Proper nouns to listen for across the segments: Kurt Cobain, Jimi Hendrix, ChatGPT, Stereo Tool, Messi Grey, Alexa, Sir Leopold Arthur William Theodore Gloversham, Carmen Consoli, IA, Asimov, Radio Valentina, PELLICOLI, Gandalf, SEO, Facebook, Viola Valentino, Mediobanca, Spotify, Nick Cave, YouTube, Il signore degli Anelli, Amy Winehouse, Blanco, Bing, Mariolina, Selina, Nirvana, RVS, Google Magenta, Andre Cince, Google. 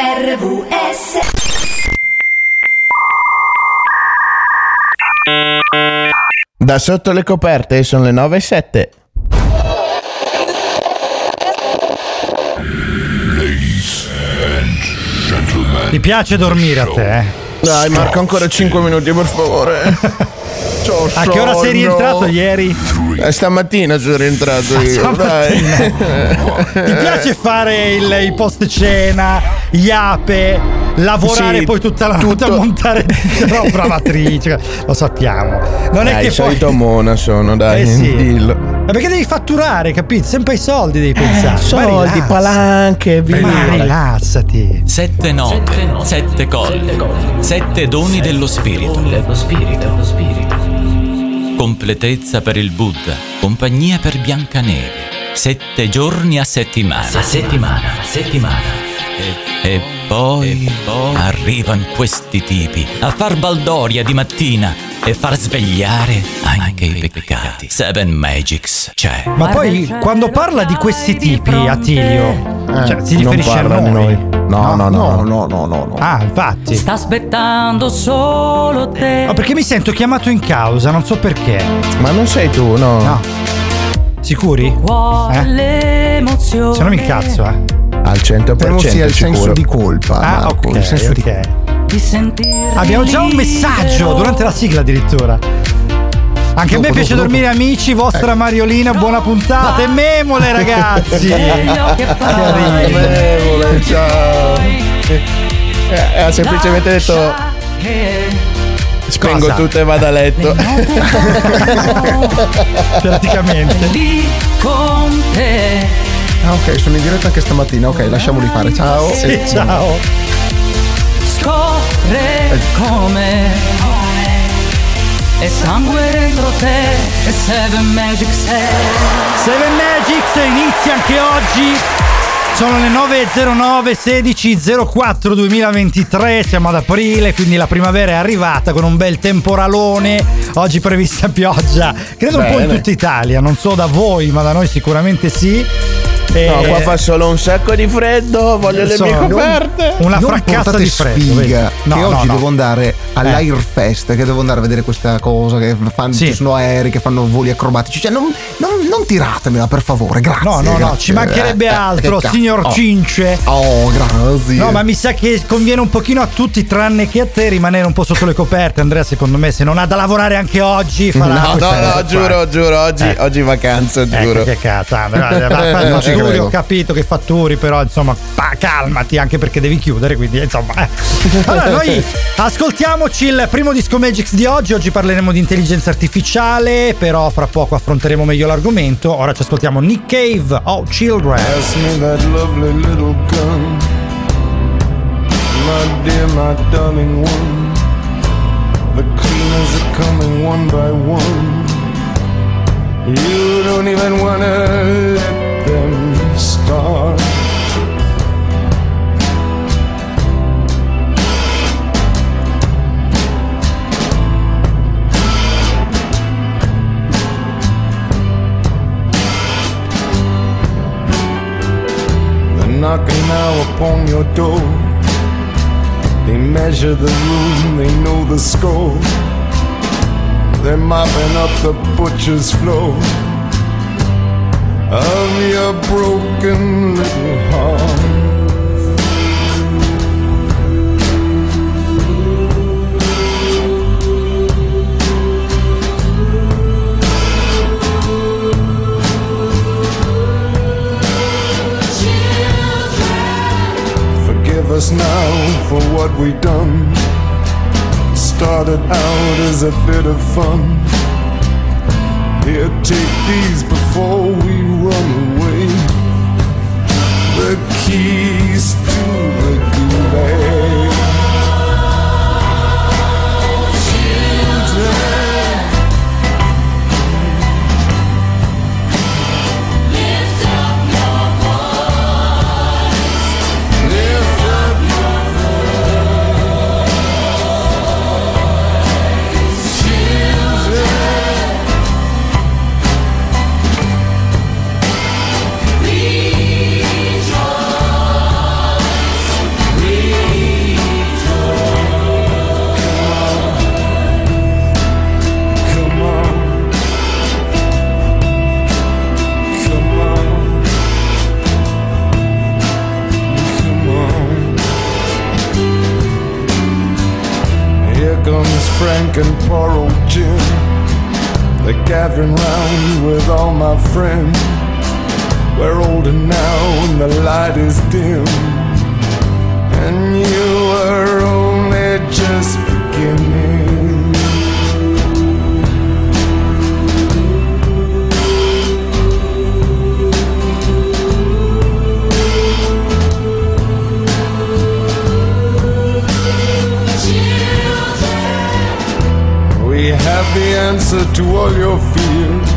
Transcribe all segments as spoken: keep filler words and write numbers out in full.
R V S. Da sotto le coperte sono le nove e sette. Ti piace dormire a te? Eh? Dai Marco, ancora cinque minuti per favore. C'ho sonno. A che ora sei rientrato ieri? Eh, stamattina sono rientrato io. Dai. Ti piace fare il, il post cena, gli ape, lavorare, sì, poi tutta la tutto... notte a montare. No, bravatrice, lo sappiamo. Non dai, è che solito poi... mona sono, dai, eh sì. Dillo. Ma perché devi fatturare, capito? Sempre ai soldi devi pensare. Eh, soldi, palanche, via. Ma rilassati. Sette note, sette colle, sette doni dello spirito. Completezza per il Buddha, compagnia per Biancaneve. Sette giorni a settimana. A settimana, a settimana. E, e poi, e poi arrivano questi tipi a far baldoria di mattina e far svegliare anche i peccati. Seven Magics c'è. Cioè. Ma poi quando parla di questi tipi, Attilio, eh, cioè, si riferisce a noi. noi. No, no, no, no, no, no, no, no. Ah, infatti. Sta aspettando solo te. Ma perché mi sento chiamato in causa, non so perché. Ma non sei tu, no? No. Sicuri? Eh? Se no mi incazzo, eh. Al cento per cento però sì, al sicuro. Senso di colpa. Ah, Marco, ok, il senso okay. Di... Abbiamo già un messaggio durante la sigla addirittura. Anche dopo, a me piace dopo, dormire dopo. Amici, vostra eh. Mariolina, buona puntata. E Memole ragazzi. Che fai, Memole, ciao. Eh, ha semplicemente detto spengo cosa? Tutto e vado a letto. Praticamente. Lì con te. Ah ok, sono in diretta anche stamattina, ok, lasciamoli fare, ciao. Sì, e ciao. Scorre come e sangue dentro te e Seven Magics. Seven Magics inizia anche oggi. Sono le nove e zero nove sedici zero quattro duemilaventitré, siamo ad aprile, quindi la primavera è arrivata con un bel temporalone. Oggi prevista pioggia, credo bene. Un po' in tutta Italia, non so da voi, ma da noi sicuramente sì. No, qua fa solo un sacco di freddo, voglio le mie coperte. Non, una fraccata di freddo. Sfiga, no, che no, oggi no. Devo andare all'Airfest, eh. che devo andare a vedere questa cosa, che fanno, sì. Ci sono aerei che fanno voli acrobatici. Cioè, non, non, non tiratemela, per favore, grazie. No, no, grazie. No, ci mancherebbe eh, altro, eh, signor oh. Cince. Oh, grazie. No, ma mi sa che conviene un pochino a tutti, tranne che a te, rimanere un po' sotto le coperte. Andrea, secondo me, se non ha da lavorare anche oggi, farà no, no, no, no, giuro, giuro, oggi, eh. oggi vacanza, giuro. Ecco che cazzo, no, ho capito che fatturi, però insomma pa, calmati, anche perché devi chiudere, quindi insomma eh. Allora noi ascoltiamoci il primo disco Magics di oggi. Oggi parleremo di intelligenza artificiale, però fra poco affronteremo meglio l'argomento. Ora ci ascoltiamo Nick Cave, Oh Children. Pass me that lovely little gun, my dear, my darling one, the cleaners are coming one by one, you don't even wanna let them start. They're knocking now upon your door, they measure the room, they know the score, they're mopping up the butcher's floor of your broken little heart. Children, forgive us now for what we done, started out as a bit of fun. Here, take these before we run away, the keys to the gulag. Oh, children, lift up your voice, lift up your voice, children. Be joy. drinking poor old gin. They're gathering round with all my friends. We're older now and the light is dim. And you were only just beginning. We have the answer to all your fears.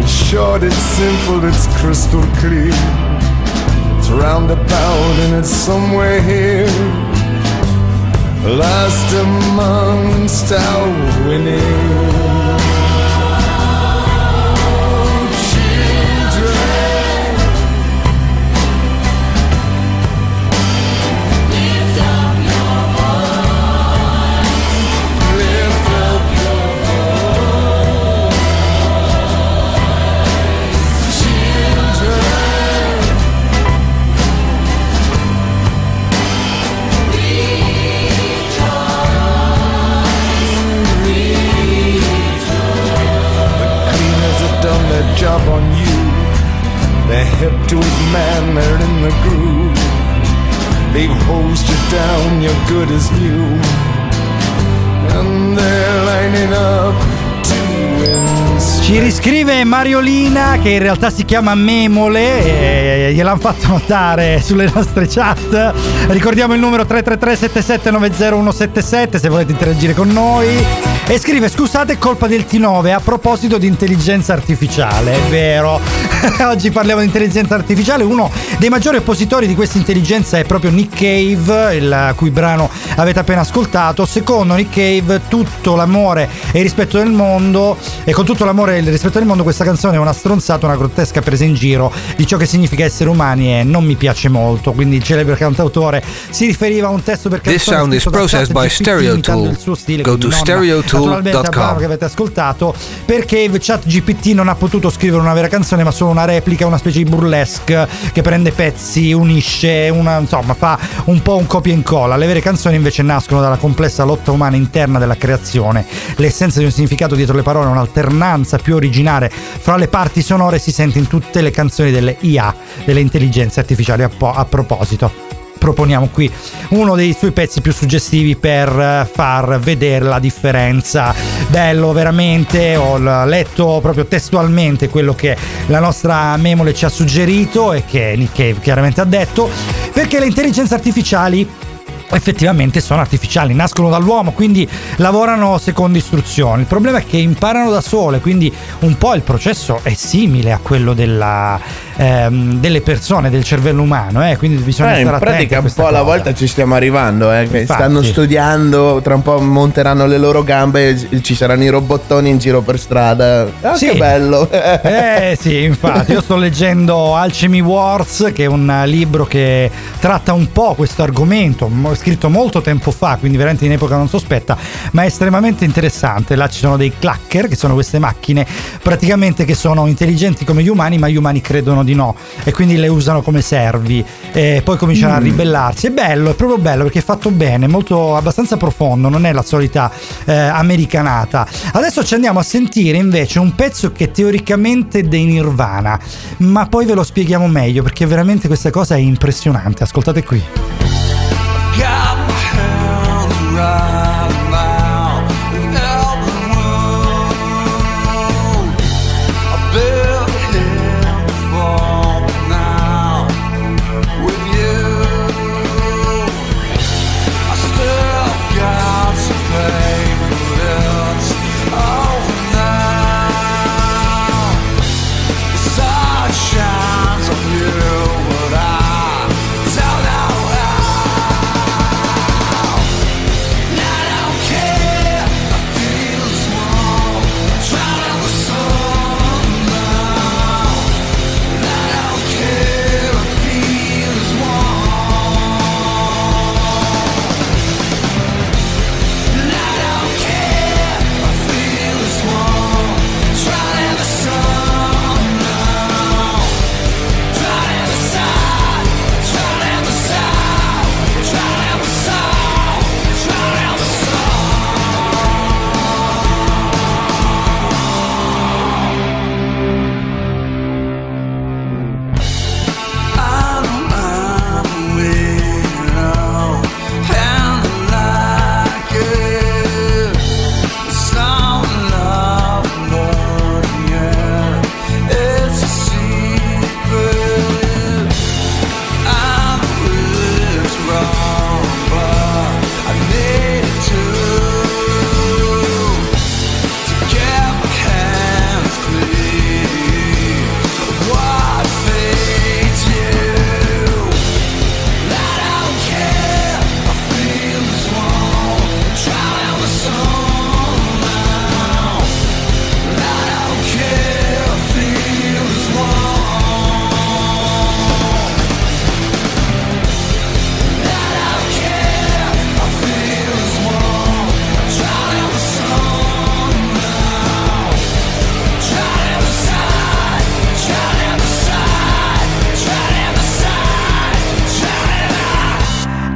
It's short, it's simple, it's crystal clear. It's roundabout and it's somewhere here. Lost amongst our winning. Job on you. They're hip to it, man, they're in the groove. They've hosed you down, you're good as new. And they're lining up to win. Ci riscrive Mariolina, che in realtà si chiama Memole, e gliel'hanno fatto notare sulle nostre chat. Ricordiamo il numero tre tre tre sette sette nove zero uno sette sette se volete interagire con noi. E scrive: scusate, colpa del T nove, a proposito di intelligenza artificiale. È vero, oggi parliamo di intelligenza artificiale. Uno dei maggiori oppositori di questa intelligenza è proprio Nick Cave, il cui brano avete appena ascoltato. Secondo Nick Cave, tutto l'amore e il rispetto del mondo, e con tutto l'amore e il rispetto del mondo, questa canzone è una stronzata, una grottesca presa in giro di ciò che significa essere umani e non mi piace molto. Quindi il celebre cantautore si riferiva a un testo per canzone. This sound is processed by Stereo Tool. Il suo stile, go to Stereo Tool. Naturalmente la brava che avete ascoltato, perché ChatGPT non ha potuto scrivere una vera canzone, ma solo una replica, una specie di burlesque che prende pezzi, unisce, una, insomma fa un po' un copia e incolla. Le vere canzoni invece nascono dalla complessa lotta umana interna della creazione. L'essenza di un significato dietro le parole, un'alternanza più originale fra le parti sonore si sente in tutte le canzoni delle I A, delle intelligenze artificiali. A, po- a proposito, proponiamo qui uno dei suoi pezzi più suggestivi per far vedere la differenza. Bello veramente, ho letto proprio testualmente quello che la nostra Memole ci ha suggerito e che Nick Cave chiaramente ha detto, perché le intelligenze artificiali effettivamente sono artificiali, nascono dall'uomo, quindi lavorano secondo istruzioni. Il problema è che imparano da sole, quindi un po' il processo è simile a quello della, ehm, delle persone, del cervello umano, eh? Quindi bisogna eh, stare attenti. In pratica un po' cosa. Alla volta ci stiamo arrivando, eh? Stanno studiando, tra un po' monteranno le loro gambe e ci saranno i robottoni in giro per strada. Ah, sì. Che bello! Eh sì, infatti. Io sto leggendo Alchemy Wars, che è un libro che tratta un po' questo argomento, scritto molto tempo fa, quindi veramente in epoca non sospetta, ma è estremamente interessante. Là ci sono dei clacker, che sono queste macchine praticamente che sono intelligenti come gli umani, ma gli umani credono di no e quindi le usano come servi e poi cominciano mm. a ribellarsi. È bello, è proprio bello perché è fatto bene, molto abbastanza profondo, non è la solita eh, americanata. Adesso ci andiamo a sentire invece un pezzo che teoricamente è dei Nirvana, ma poi ve lo spieghiamo meglio perché veramente questa cosa è impressionante. Ascoltate qui. Got my hands right now in every room. I've been here before, but now with you I still got some pain, but it's over now. The sun shines on you, but I don't know how.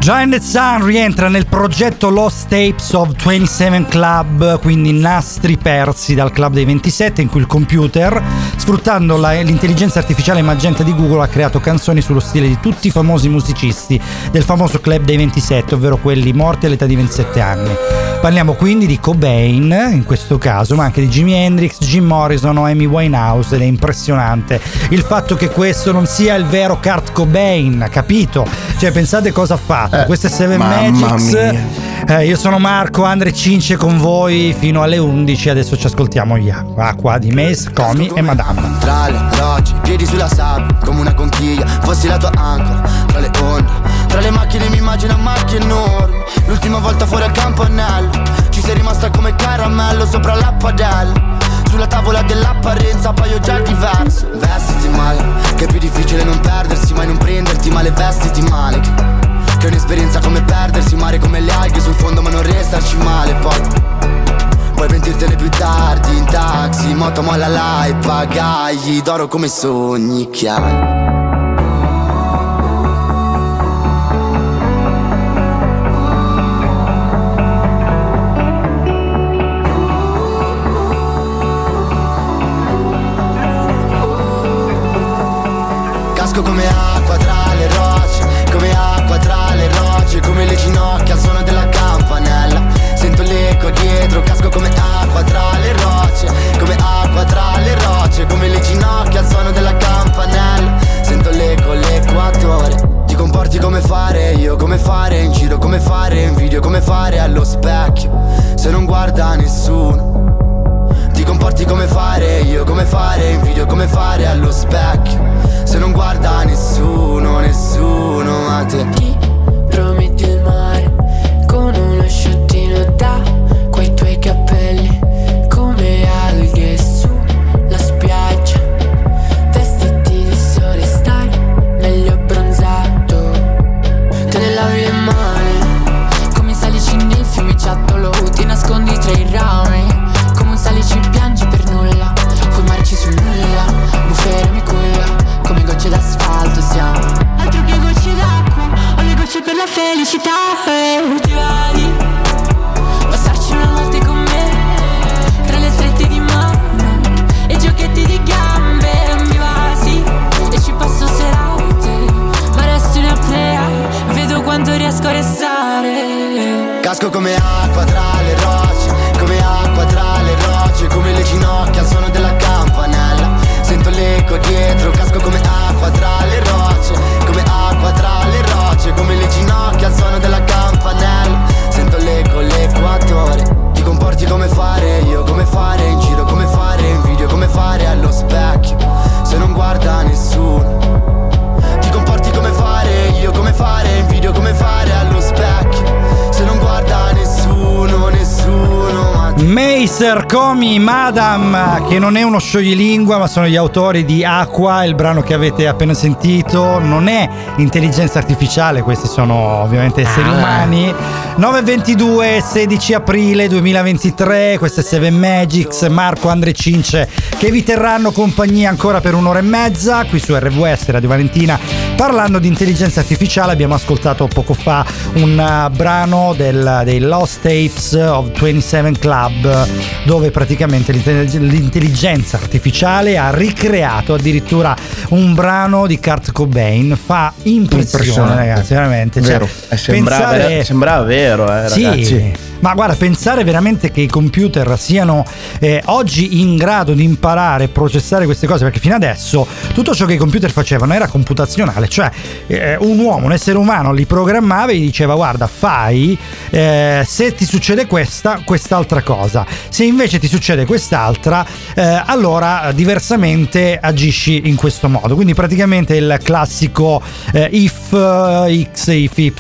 Giant the Sun rientra nel progetto Lost Tapes of twenty-seven Club, quindi nastri persi dal club dei ventisette, in cui il computer, sfruttando la, l'intelligenza artificiale Magenta di Google, ha creato canzoni sullo stile di tutti i famosi musicisti del famoso club dei ventisette, ovvero quelli morti all'età di ventisette anni. Parliamo quindi di Cobain in questo caso, ma anche di Jimi Hendrix, Jim Morrison o Amy Winehouse, ed è impressionante il fatto che questo non sia il vero Kurt Cobain, capito? Cioè, pensate cosa ha fatto. eh, Queste Seven Magics. eh, Io sono Marco, Andre Cince con voi fino alle undici. Adesso ci ascoltiamo gli Acqua di Mace, Comi e Madame. Tra le rocce, piedi sulla sabbia, come una conchiglia, fossi la tua ancora. Tra le onde, tra le macchine mi immagino marchi enormi. L'ultima volta fuori al campanello ci sei rimasta come caramello sopra la padella. Sulla tavola dell'apparenza paio già diverso. Vestiti male, che è più difficile non perdersi, mai non prenderti male. Vestiti male, che è un'esperienza come perdersi mare, come le alghe sul fondo ma non restarci male. Poi puoi pentirtene più tardi, in taxi, moto, molla là e pagagli d'oro come sogni che hai. Come acqua tra le rocce, come acqua tra le rocce, come le ginocchia al suono della campanella. Sento l'eco dietro, casco come acqua tra le rocce, come acqua tra le rocce, come le ginocchia al suono della campanella. Sento l'eco, l'equatore. Ti comporti come fare io, come fare in giro, come fare in video, come fare allo specchio se non guarda nessuno. Ti comporti come fare io, come fare in video, come fare allo specchio se non guarda nessuno, nessuno, ma te. Ti prometti il mare con uno sciottino da quei tuoi capelli come alghe sulla spiaggia. Vestiti di sole, stai meglio abbronzato. Te ne lavi le mani come i salici nel fiumiciattolo, ti nascondi tra i rami come un salici, piangi per nulla, puoi marci sul nulla, bufferami quella. Come gocce d'asfalto siamo, altro che gocce d'acqua, ho le gocce per la felicità. E ti va di passarci una notte con me, tra le strette di mano e giochetti di gambe. Mi vasi e ci passo serate, ma resto in apnea, vedo quanto riesco a restare. Casco come acqua tra le rocce, come acqua tra le rocce, come le ginocchia al suono della campanella. Sento l'eco dietro, casco come acqua tra le rocce, come acqua tra le rocce, come le ginocchia al suono della campanella. Sento l'eco, l'equatore. Ti comporti come fare io, come fare in giro, come fare in video, come fare allo specchio se non guarda nessuno. Ti comporti come fare io, come fare in video, come fare allo specchio se non guarda nessuno, nessuno. Macer, Comi, Madam, che non è uno scioglilingua, ma sono gli autori di Acqua, il brano che avete appena sentito. Non è intelligenza artificiale, questi sono ovviamente esseri umani. nove e ventidue, sedici aprile duemilaventitré, queste Seven Magics, Marco, Andre Cince, che vi terranno compagnia ancora per un'ora e mezza qui su R V S Radio Valentina, parlando di intelligenza artificiale. Abbiamo ascoltato poco fa un brano del, dei Lost Tapes of twenty-seven Club, dove praticamente l'intelligenza artificiale ha ricreato addirittura un brano di Kurt Cobain. Fa impressione, ragazzi, veramente. Vero. Cioè, sembrava, pensare... sembrava vero, eh, ragazzi. Sì. Ma guarda, pensare veramente che i computer siano eh, oggi in grado di imparare e processare queste cose, perché fino adesso tutto ciò che i computer facevano era computazionale, cioè eh, un uomo, un essere umano li programmava e gli diceva guarda fai eh, se ti succede questa, quest'altra cosa, se invece ti succede quest'altra eh, allora diversamente agisci in questo modo. Quindi praticamente il classico eh, if eh, x, if y,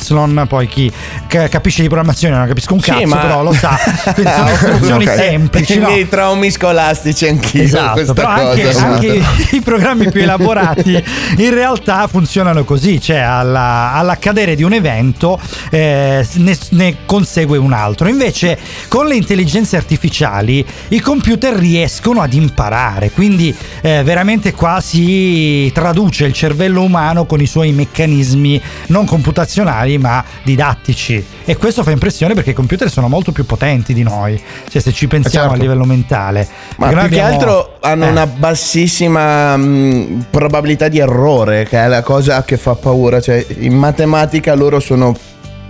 poi chi c- capisce capisce di programmazione, non capisco un cazzo, sì, ma... però lo sa. Quindi sono istruzioni okay. semplici. I miei no? traumi scolastici anch'io. Esatto, però cosa, anche, esatto. anche i programmi più elaborati in realtà funzionano così, cioè alla, all'accadere di un evento eh, ne, ne consegue un altro. Invece con le intelligenze artificiali i computer riescono ad imparare, quindi eh, veramente qua si traduce il cervello umano con i suoi meccanismi non computazionali ma didattici, e questo fa impressione perché i computer sono molto più potenti di noi, cioè se ci pensiamo certo. a livello mentale, ma più abbiamo... che altro hanno eh. una bassissima mh, probabilità di errore, che è la cosa che fa paura, cioè in matematica loro sono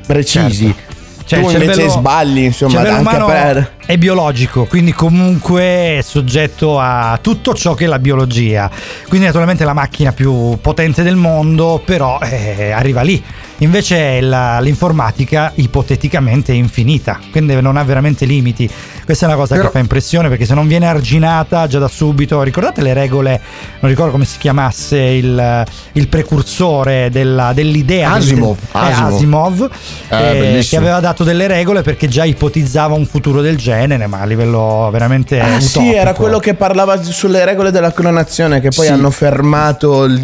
precisi, certo. cioè, tu invece cervello, sbagli, insomma, anche per... è biologico, quindi comunque è soggetto a tutto ciò che è la biologia, quindi naturalmente è la macchina più potente del mondo, però eh, arriva lì. Invece la, l'informatica ipoteticamente è infinita, quindi non ha veramente limiti. Questa è una cosa però... che fa impressione, perché se non viene arginata già da subito, ricordate le regole, non ricordo come si chiamasse il, il precursore della, dell'idea Asimov, del, Asimov. Eh, Asimov eh, eh, che aveva dato delle regole perché già ipotizzava un futuro del genere, ma a livello veramente ah, utopico. Sì, era quello che parlava sulle regole della clonazione, che poi sì. hanno fermato il,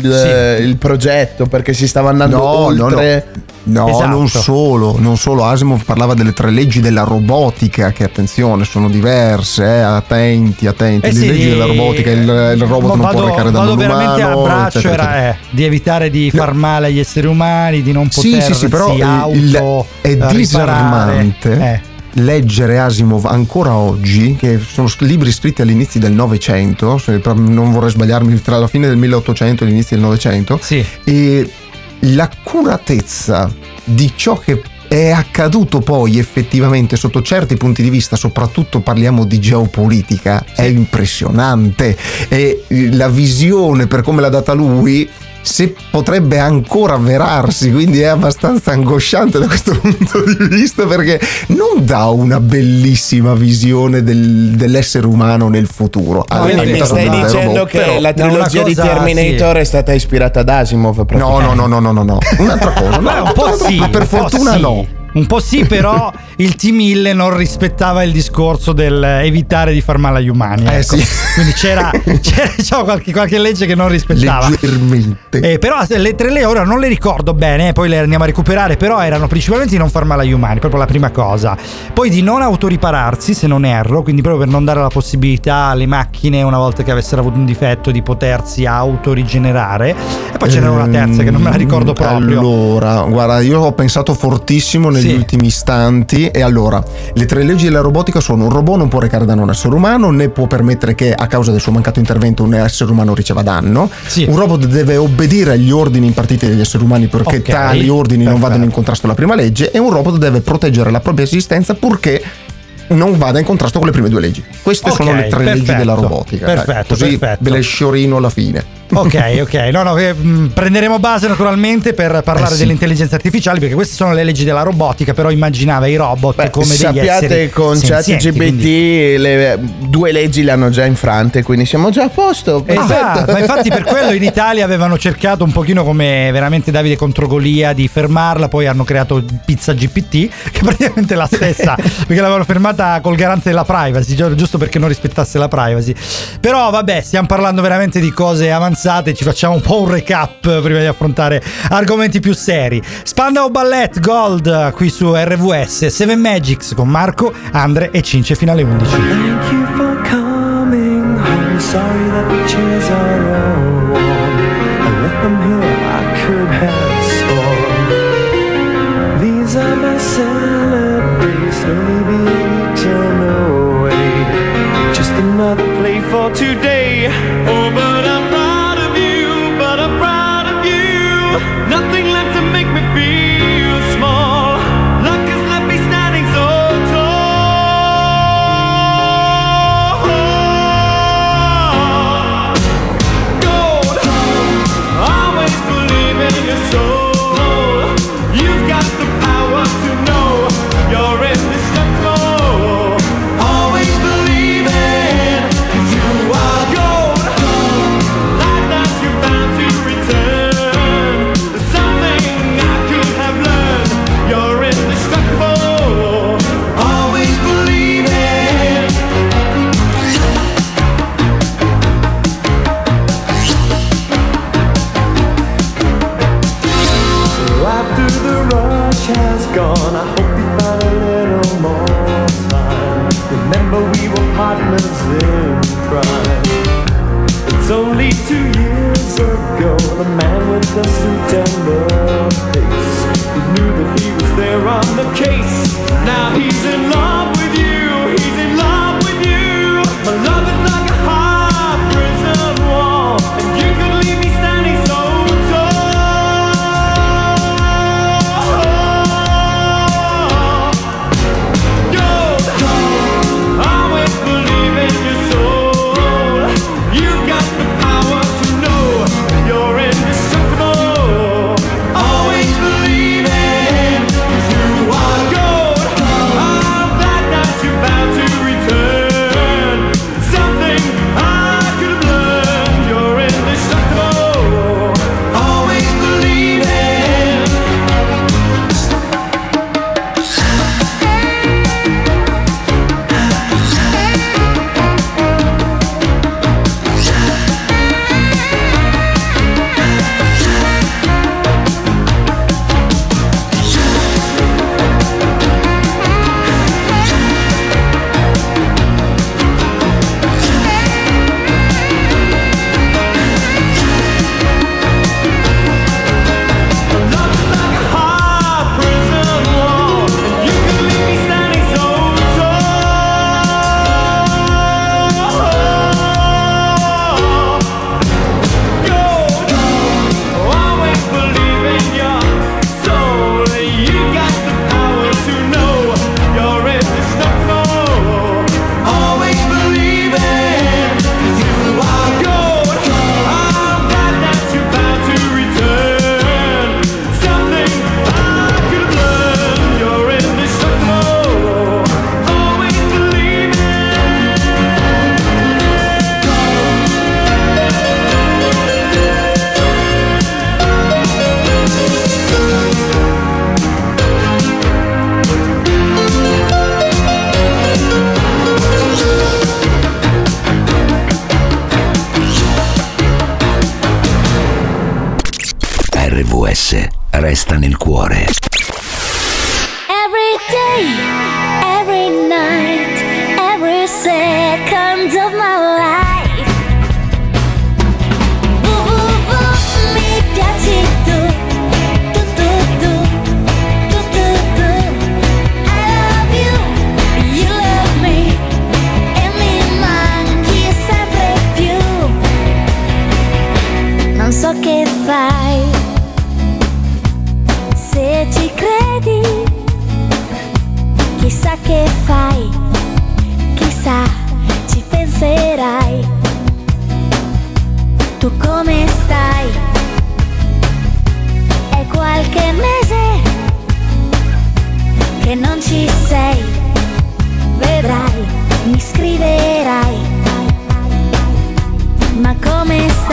sì. il progetto perché si stava andando no, oltre. No, no. No, esatto. non solo, non solo. Asimov parlava delle tre leggi della robotica, che attenzione, sono diverse, eh? attenti, attenti. Eh le sì, leggi della robotica, il, il robot non vado, può recare danno all'umano. Vado veramente a braccio, eccetera, eccetera. era eh, di evitare di no. far male agli esseri umani, di non potersi sì, sì, sì, però auto il, è disarmante. Eh. Leggere Asimov ancora oggi, che sono libri scritti all'inizio del Novecento, non vorrei sbagliarmi, tra la fine del milleottocento e l'inizio del Novecento, sì. e l'accuratezza di ciò che è accaduto poi effettivamente sotto certi punti di vista, soprattutto parliamo di geopolitica, sì. è impressionante, e la visione per come l'ha data lui se potrebbe ancora avverarsi, quindi è abbastanza angosciante da questo punto di vista, perché non dà una bellissima visione del, dell'essere umano nel futuro. No, quindi mi stai dicendo robot, che però, la trilogia cosa, di Terminator sì. è stata ispirata ad Asimov? No, no, no, no, no, no, un'altra cosa, no, un po' sì, ma per fortuna sì. no. Un po' sì, però il T mille non rispettava il discorso del evitare di far male agli umani, eh ecco. sì. Quindi c'era, c'era diciamo, qualche, qualche legge che non rispettava leggermente, eh, però le tre le ora non le ricordo bene, poi le andiamo a recuperare, però erano principalmente di non far male agli umani, proprio la prima cosa, poi di non autoripararsi se non erro, quindi proprio per non dare la possibilità alle macchine, una volta che avessero avuto un difetto, di potersi autorigenerare, e poi c'era ehm, una terza che non me la ricordo proprio. Allora guarda, io ho pensato fortissimo nel Gli sì. ultimi istanti. E allora le tre leggi della robotica sono: un robot non può recare danno a un essere umano, né può permettere che a causa del suo mancato intervento un essere umano riceva danno, sì. un robot deve obbedire agli ordini impartiti dagli esseri umani perché okay. tali ordini Perfetto. non vadano in contrasto alla prima legge, e un robot deve proteggere la propria esistenza purché non vada in contrasto con le prime due leggi. Queste okay, sono le tre perfetto, leggi della robotica. Perfetto, dai, così ve le sciorino alla fine. Ok, ok. No, no, eh, prenderemo base naturalmente per parlare eh sì. dell'intelligenza artificiale, perché queste sono le leggi della robotica, però immaginava i robot Beh, come degli esseri sappiate, con ChatGPT le due leggi le hanno già infrante, quindi siamo già a posto. Esatto, ma infatti per quello in Italia avevano cercato un pochino, come veramente Davide contro Golia, di fermarla, poi hanno creato Pizza G P T, che è praticamente la stessa, perché l'avevano fermata col garante della privacy, giusto perché non rispettasse la privacy. Però vabbè, stiamo parlando veramente di cose avanzate, ci facciamo un po' un recap prima di affrontare argomenti più seri. Spandau Ballet Gold qui su R V S, Seven Magics con Marco, Andre e Cince fino alle undici. Thank you for coming home. Sorry that the chairs are all warm. And with them here I could have sworn. These are my celebrities slowly being eaten away. Just another play for today. Oh, but I'm nothing left to make me feel small. Luck has left me standing so tall. Gold, always believe in your soul. You've got the power to know you're indestructible. Always believe in you are gold. rush has gone, I hope you find a little more time. Remember we were partners in crime. It's only two years ago, the man with the suit and the face, he knew that he was there on the case. Now he's in love with you, he's in love with you. My love is like a hard prison wall, and you could leave me standing so resta nel cuore. Every day, every night, every second of my life. Vu vu vu, mi piaci tu, tu tu tu, tu tu tu. I love you, you love me, e mi manchi sempre più. Non so che fai, se ci credi, chissà che fai, chissà ci penserai. Tu come stai? È qualche mese che non ci sei, vedrai, mi scriverai. Ma come stai?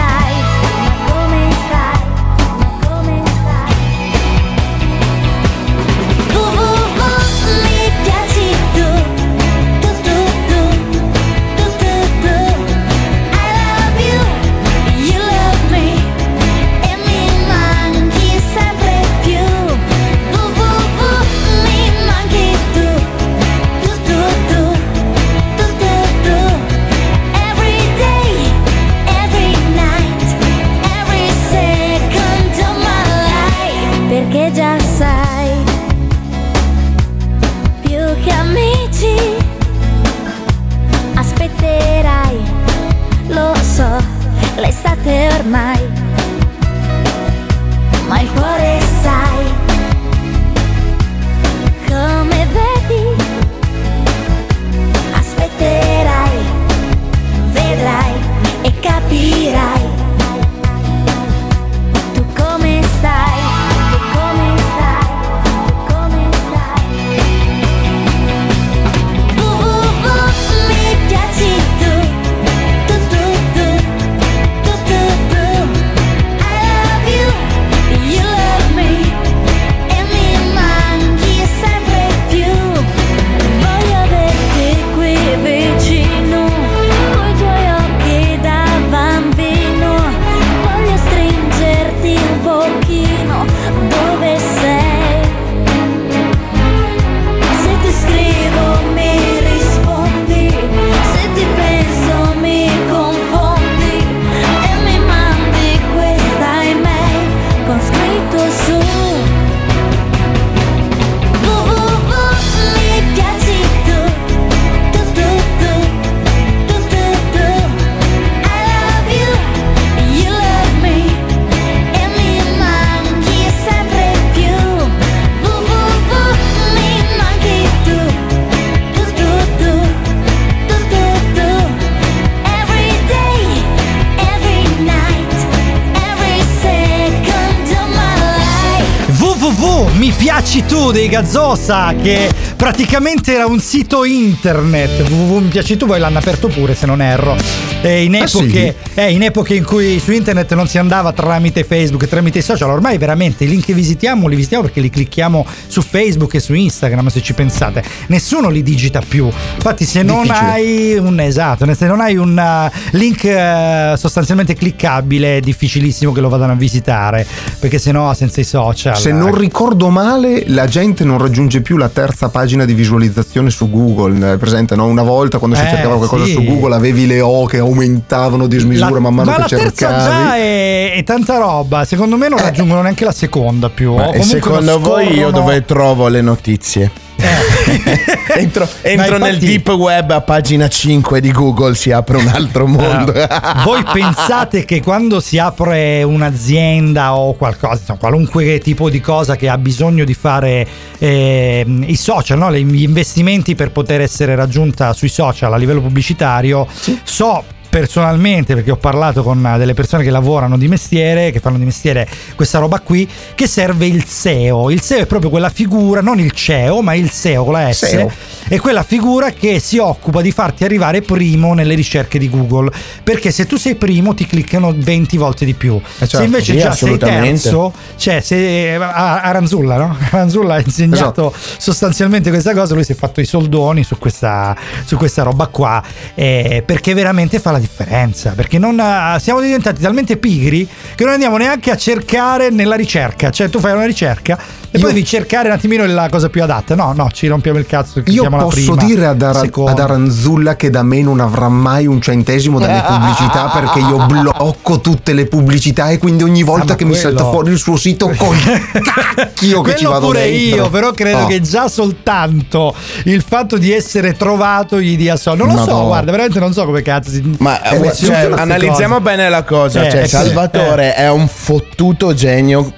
L'estate ormai, ma il cuore sai come vedi, aspetterai, vedrai e capirai. Tu come stai? Tu come stai? Tu come stai? Uh, uh, uh, mi piaci tu. You love me dici tu dei Gazzosa, che praticamente era un sito internet, www mi piaci tu, poi l'hanno aperto pure se non erro, e in epoche, ah, sì? eh, in epoche in cui su internet non si andava tramite Facebook, tramite i social, ormai veramente i link che visitiamo li visitiamo perché li clicchiamo su Facebook e su Instagram, se ci pensate, nessuno li digita più, infatti se non Difficile. hai un esatto, se non hai un link eh, sostanzialmente cliccabile è difficilissimo che lo vadano a visitare, perché se no senza i social, se non ricordo male, la gente non raggiunge più la terza pagina di visualizzazione su Google, presente, no? Una volta quando si eh, cercava qualcosa sì. su Google avevi le O che aumentavano di smisura la, man mano ma che cercavi, ma la terza già è, è tanta roba, secondo me non eh. raggiungono neanche la seconda più, ma o secondo voi scorrono... io dove trovo le notizie? Eh. entro entro infatti, nel deep web a pagina cinque di Google si apre un altro mondo. Uh, voi pensate che quando si apre un'azienda o qualcosa, insomma, qualunque tipo di cosa che ha bisogno di fare eh, i social, no? Gli investimenti per poter essere raggiunta sui social a livello pubblicitario, sì. so personalmente, perché ho parlato con delle persone che lavorano di mestiere, che fanno di mestiere questa roba qui, che serve il S E O. Il S E O è proprio quella figura, non il C E O, ma il S E O con la S, S E O. È quella figura che si occupa di farti arrivare primo nelle ricerche di Google, perché se tu sei primo ti cliccano venti volte di più, eh certo, se invece sì, già sei terzo, cioè se Aranzulla, no? Aranzulla ha insegnato esatto. sostanzialmente questa cosa, lui si è fatto i soldoni su questa, su questa roba qua, eh, perché veramente fa la differenza, perché non siamo diventati talmente pigri che non andiamo neanche a cercare nella ricerca, cioè tu fai una ricerca e io... poi devi cercare un attimino la cosa più adatta, no no ci rompiamo il cazzo, io posso prima, dire ad, Ar- ad Aranzulla che da me non avrà mai un centesimo dalle pubblicità, perché io blocco tutte le pubblicità e quindi ogni volta ah, che quello... mi salta fuori il suo sito con cacchio che ci vado pure dentro. Io però credo oh. che già soltanto il fatto di essere trovato gli dia soldi, non lo no, so no. guarda, veramente non so come cazzo si... ma Eh, cioè, analizziamo cose. bene la cosa, eh, cioè, Salvatore eh. è un fottuto genio.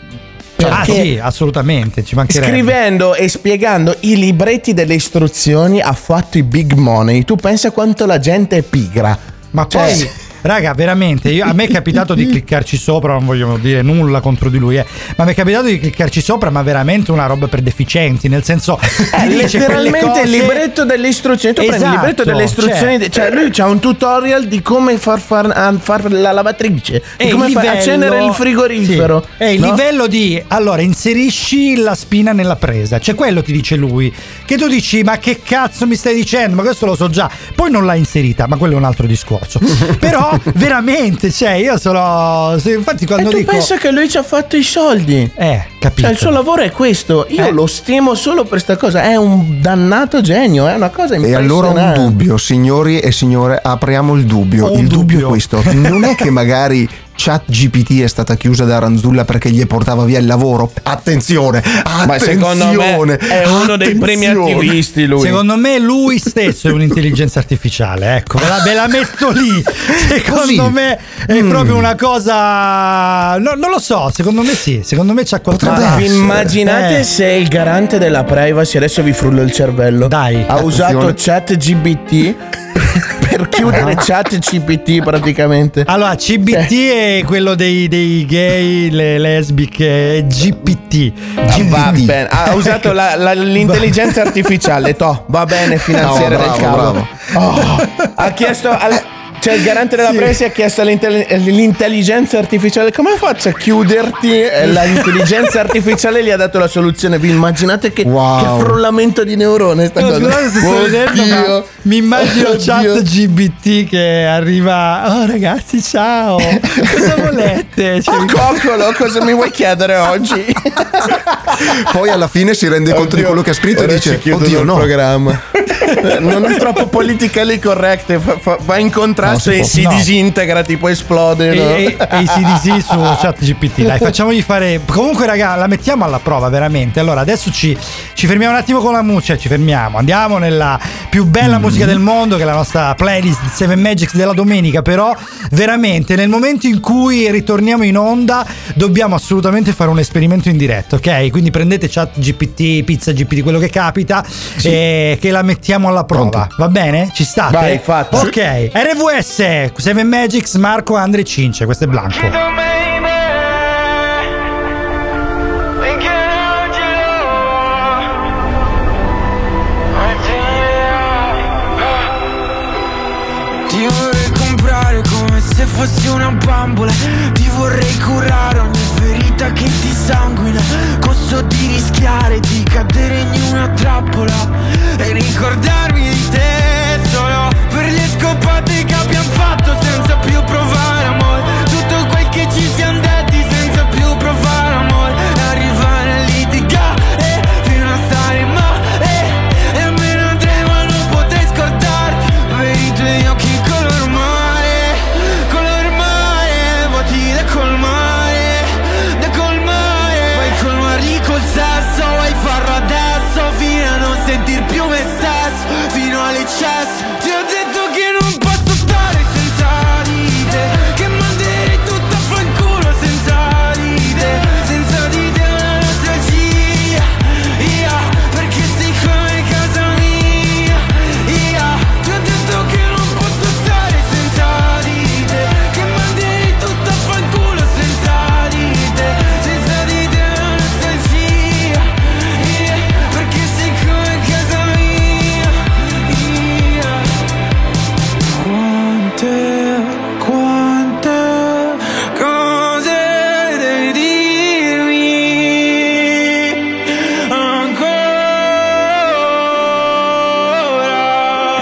Ah sì, assolutamente, ci mancherebbe. Scrivendo e spiegando i libretti delle istruzioni ha fatto i big money. Tu pensa quanto la gente è pigra. Ma cioè, poi raga, veramente, io, a me è capitato di cliccarci sopra, non voglio dire nulla contro di lui, eh, ma mi è capitato di cliccarci sopra, ma veramente una roba per deficienti, nel senso eh, letteralmente cose... il libretto delle istruzioni, tu esatto, prendi il libretto delle istruzioni, cioè, cioè lui c'ha un tutorial di come far, far, far la lavatrice, di come livello, far accendere il frigorifero, sì, è il no? livello di, allora inserisci la spina nella presa, cioè quello ti dice lui, che tu dici ma che cazzo mi stai dicendo, ma questo lo so già, poi non l'ha inserita, ma quello è un altro discorso, però veramente, cioè io sono, infatti quando e tu dico pensa che lui ci ha fatto i soldi, eh capito, cioè, il suo lavoro è questo, io eh. lo stimo solo per sta cosa, è un dannato genio, è una cosa impressionante. E allora un dubbio, signori e signore, apriamo il dubbio, oh, il dubbio. dubbio è questo, non è che magari ChatGPT è stata chiusa da Aranzulla perché gli portava via il lavoro? Attenzione, attenzione, ma secondo me è uno dei primi attivisti lui. Secondo me lui stesso è un'intelligenza artificiale, ecco, ve la, ve la metto lì. Secondo Così. me è mm. proprio una cosa, no, non lo so, secondo me sì, secondo me c'ha qualcosa. Immaginate eh. se il garante della privacy, adesso vi frullo il cervello, dai, ha attenzione. usato ChatGPT per chiudere ChatGPT praticamente. Allora C B T eh. è quello dei, dei gay, le lesbiche, G P T, G P T. Va bene, ha usato la, la, l'intelligenza artificiale, toh, va bene, finanziere no, bravo, del cavolo. Oh. Ha chiesto al, cioè il garante della sì. presa ha chiesto all'intelligenza artificiale come faccio a chiuderti, e l'intelligenza artificiale gli ha dato la soluzione. Vi immaginate che, wow. che frullamento di neurone sta no, cosa se sto vedendo, ma mi immagino Oddio. ChatGPT che arriva, oh ragazzi ciao cosa volete, cioè, oh, coccolo cosa mi vuoi chiedere oggi. Poi alla fine si rende Oddio. conto di quello che ha scritto e dice Oddio no programma. non è troppo politically correct, fa, fa, va in contrasto no, e si no. disintegra, tipo esplode e, no? e, e i C D C su ChatGPT, dai, facciamogli fare. Comunque raga, la mettiamo alla prova veramente. Allora adesso ci, ci fermiamo un attimo con la musica, ci fermiamo, andiamo nella più bella mm. musica del mondo, che è la nostra playlist Seven Magics della domenica. Però veramente nel momento in cui ritorniamo in onda dobbiamo assolutamente fare un esperimento in diretta, ok? Quindi prendete ChatGPT, PizzaGPT, quello che capita sì. e che la mettiamo alla prova. Pronto. Va bene? Ci state? Vai, fatto. Ok, sì. R V S Seven Magics, Marco, Andre, Cince, questo è Blanco. se fossi una bambola, ti vorrei curare ogni ferita che ti sanguina. Costo di rischiare di cadere in una trappola e ricordarmi di te solo per le scopate che abbiamo fatto senza più provare amore. Tutto quel che ci siamo detti senza più provare amore. Arrivare a litigare fino a stare male e me ne andrei ma non potrei scordarti per i tuoi occhi color mare. Sentir più me stesso fino all'eccesso. Ti ho detto che non posso stare senza di te, che manderei tutto a fanculo senza di te. Senza di te una nostalgia, yeah, perché sei come casa mia, yeah. Ti ho detto che non posso stare senza di te, che manderei tutto a fanculo senza di te. Senza di te una nostalgia, yeah, perché sei come quante cose devi dirmi ancora.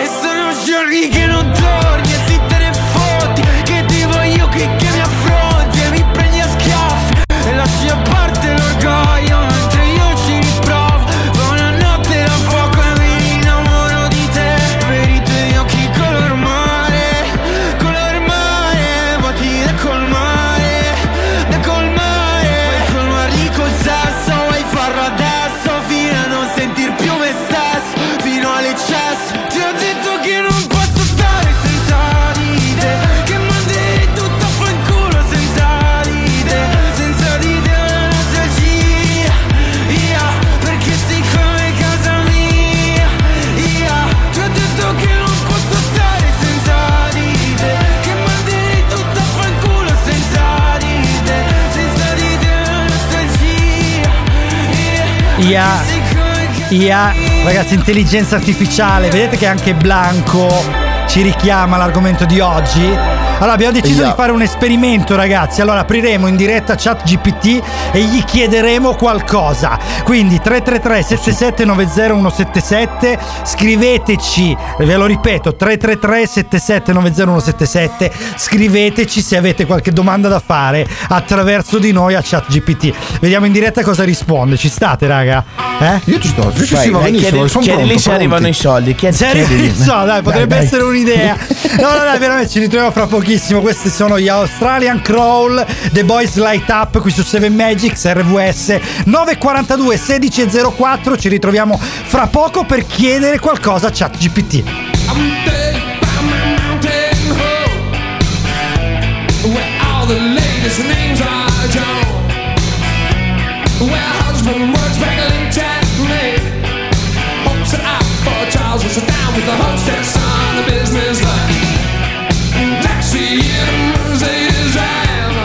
E sono giorni che non torni e si te ne fotti, che ti voglio qui che mi affronti e mi prendi a schiaffi e lasci a parte l'orgoglio mentre io ci riprovo. Fa una notte da fuoco e mi innamoro di te per i tuoi occhi color mare. Da colmare, da colmare. Vuoi colmarli col sasso, vuoi farlo adesso fino a non sentir più me stesso, fino all'eccesso. Ti ho detto che non posso stare senza di te, che manderei tutto a fanculo senza di te. Senza di te una nostalgia, yeah, perché sei come casa mia, yeah. Ti ho detto che non posso stare senza di te, che manderei tutto a fanculo senza di te. Senza di te una nostalgia, yeah, yeah. Sei come casa yeah. mia. Ragazzi, intelligenza artificiale, vedete che anche Blanco ci richiama l'argomento di oggi. Allora abbiamo deciso yeah. di fare un esperimento, ragazzi. Allora apriremo in diretta ChatGPT e gli chiederemo qualcosa. Quindi tre tre tre sette sette nove zero uno sette sette, scriveteci, ve lo ripeto, tre tre tre sette sette nove zero uno sette sette, scriveteci se avete qualche domanda da fare attraverso di noi a ChatGPT. Vediamo in diretta cosa risponde. Ci state, raga? Eh? Io ci sto, ci si va benissimo. Chiedi lì se arrivano i soldi. Chiedi lì, so, dai, potrebbe dai, dai. essere un'idea. No, no, dai, veramente ci ritroviamo fra pochissimo. Questi sono gli Australian Crawl, The Boys Light Up, qui su Seven Magics, R V S nove quarantadue sedici zero quattro. Ci ritroviamo fra poco per chiedere qualcosa a ChatGPT. Charles was down with the homestead on a business line. Taxi in a Mercedes van.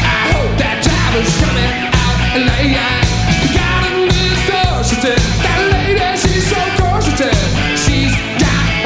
I hope that driver's coming out late. Got a new store, she did. That lady, she's so gorgeous. She's got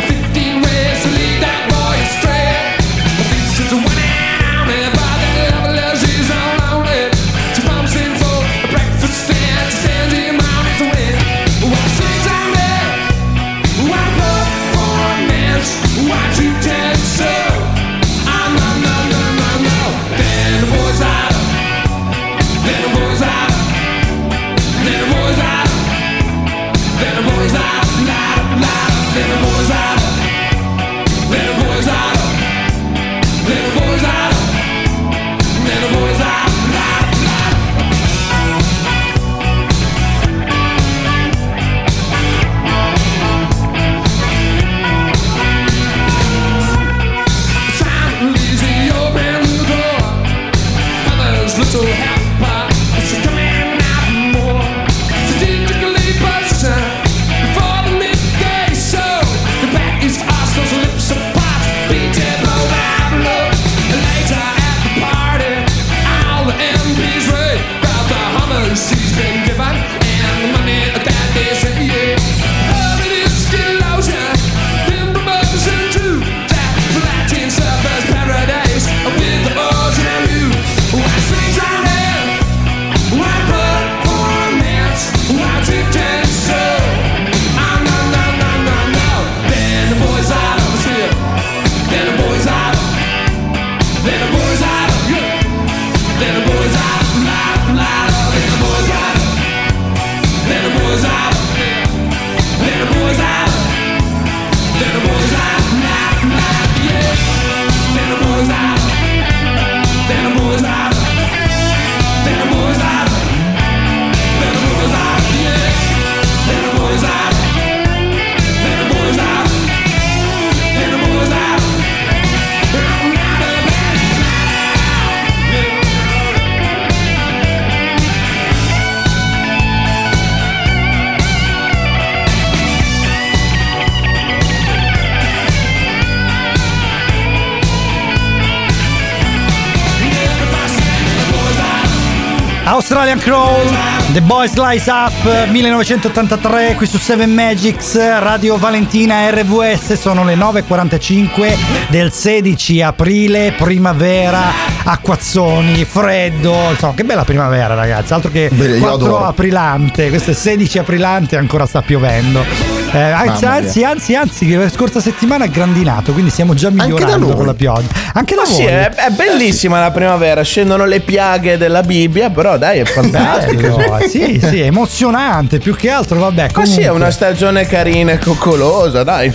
Australian Crawl, The Boys Slice Up, millenovecentottantatré, qui su Seven Magics, Radio Valentina, R V S. Sono le nove e quarantacinque del sedici aprile, primavera, acquazzoni, freddo, insomma, che bella primavera, ragazzi, altro che Beh, quattro aprilante, questo è sedici aprilante e ancora sta piovendo. Eh, anzi, anzi, anzi, anzi, che la scorsa settimana ha grandinato, quindi siamo già migliorando con la pioggia. Anche da Ma voi. Sì, è, è bellissima la primavera, scendono le piaghe della Bibbia, però dai, è fantastico. sì, sì, è emozionante, più che altro, vabbè. Comunque. Ma sì, è una stagione carina e coccolosa, dai,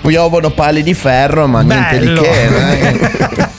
piovono pali di ferro, ma niente Bello. di che. Dai.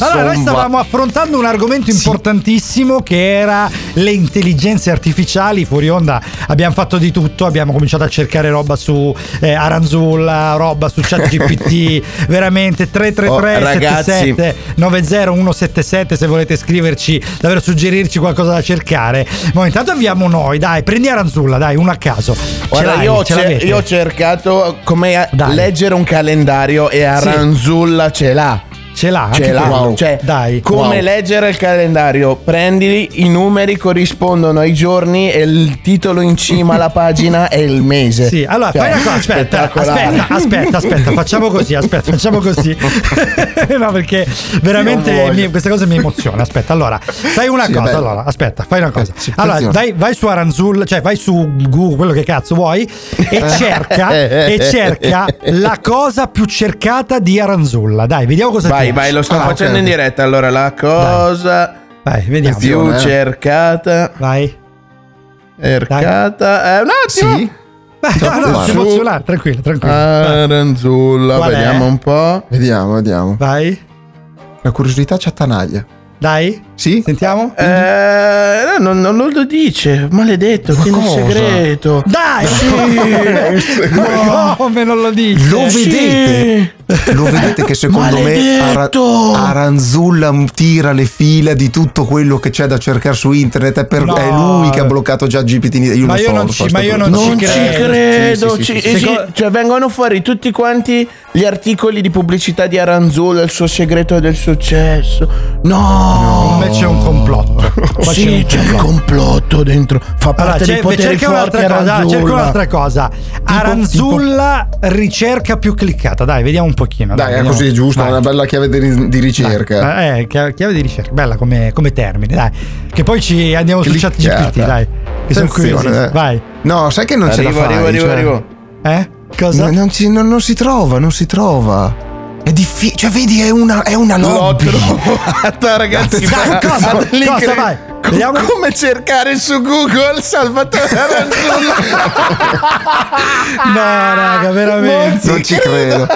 Allora, noi stavamo affrontando un argomento importantissimo, sì, che era le intelligenze artificiali. Fuori onda abbiamo fatto di tutto, abbiamo cominciato a cercare roba su eh, Aranzulla, roba su ChatGPT. Veramente tre tre tre sette sette nove zero uno sette sette se volete scriverci, davvero suggerirci qualcosa da cercare. Ma intanto avviamo noi, dai, prendi Aranzulla, dai, uno a caso. Guarda, io, ce, io ho cercato come leggere un calendario e Aranzulla sì. ce l'ha. Ce l'ha, ce l'ha. Wow. Cioè, dai, come wow. leggere il calendario? Prendi i numeri, corrispondono ai giorni e il titolo in cima alla pagina è il mese. Sì, allora cioè, fai una cosa, aspetta, aspetta, aspetta, aspetta, facciamo così, aspetta, facciamo così. No, perché veramente mi, questa cosa mi emoziona. Aspetta, allora, fai una sì, cosa, allora, aspetta, fai una cosa. Allora, dai, vai su Aranzulla, cioè vai su Google, quello che cazzo vuoi, e cerca e cerca la cosa più cercata di Aranzulla. Dai, vediamo cosa vai. Vai, vai, lo sto ah, facendo okay. in diretta. Allora, la cosa vai. Vai, vediamo. più eh. cercata. Vai. Cercata. Eh, un attimo. Sì. No, no, no, emozionare, tranquillo, tranquillo. Aranzulla, Qual vediamo è? un po'. Vediamo, vediamo. Vai. La curiosità ci attanaglia. Dai? Sì? Sentiamo? Eh, non, non lo dice, maledetto, che è un segreto. Dai! Sì! No, come non lo dice? Lo vedete? Sì. Lo vedete che secondo maledetto. me Ar- Aranzulla tira le fila di tutto quello che c'è da cercare su internet. È, per, no. è lui che ha bloccato già G P T. Io ma, io non, ci, ma io non, non ci credo. credo. Sì, sì, sì, sì, sì, sì. Secondo... Cioè, vengono fuori tutti quanti gli articoli di pubblicità di Aranzulla, il suo segreto del successo. No! No, invece c'è un complotto. Qua sì, c'è il complotto dentro. Fa parte allora, dei poteri forti. Cerca un'altra cosa. Aranzulla, tipo... ricerca più cliccata. Dai, vediamo un pochino. Dai, dai, è così, giusto. Vai. Una bella chiave di, di ricerca. Eh, chiave di ricerca. Bella come, come termine, dai. Che poi ci andiamo cliccata. su ChatGPT, dai. Che sono curiosi. Eh. Vai. No, sai che non arrivo, ce la fai. Arrivo, arrivo, cioè... arrivo. Eh? Cosa? Non, non, ci, non, non si trova, non si trova. È difficile, cioè vedi, è una, è una lobby. L'ho trovata, ragazzi. Dai, cosa? Cosa vai? Co- Vediamo come cercare su Google Salvatore Aranzulla. No, raga, veramente. Non ci credo.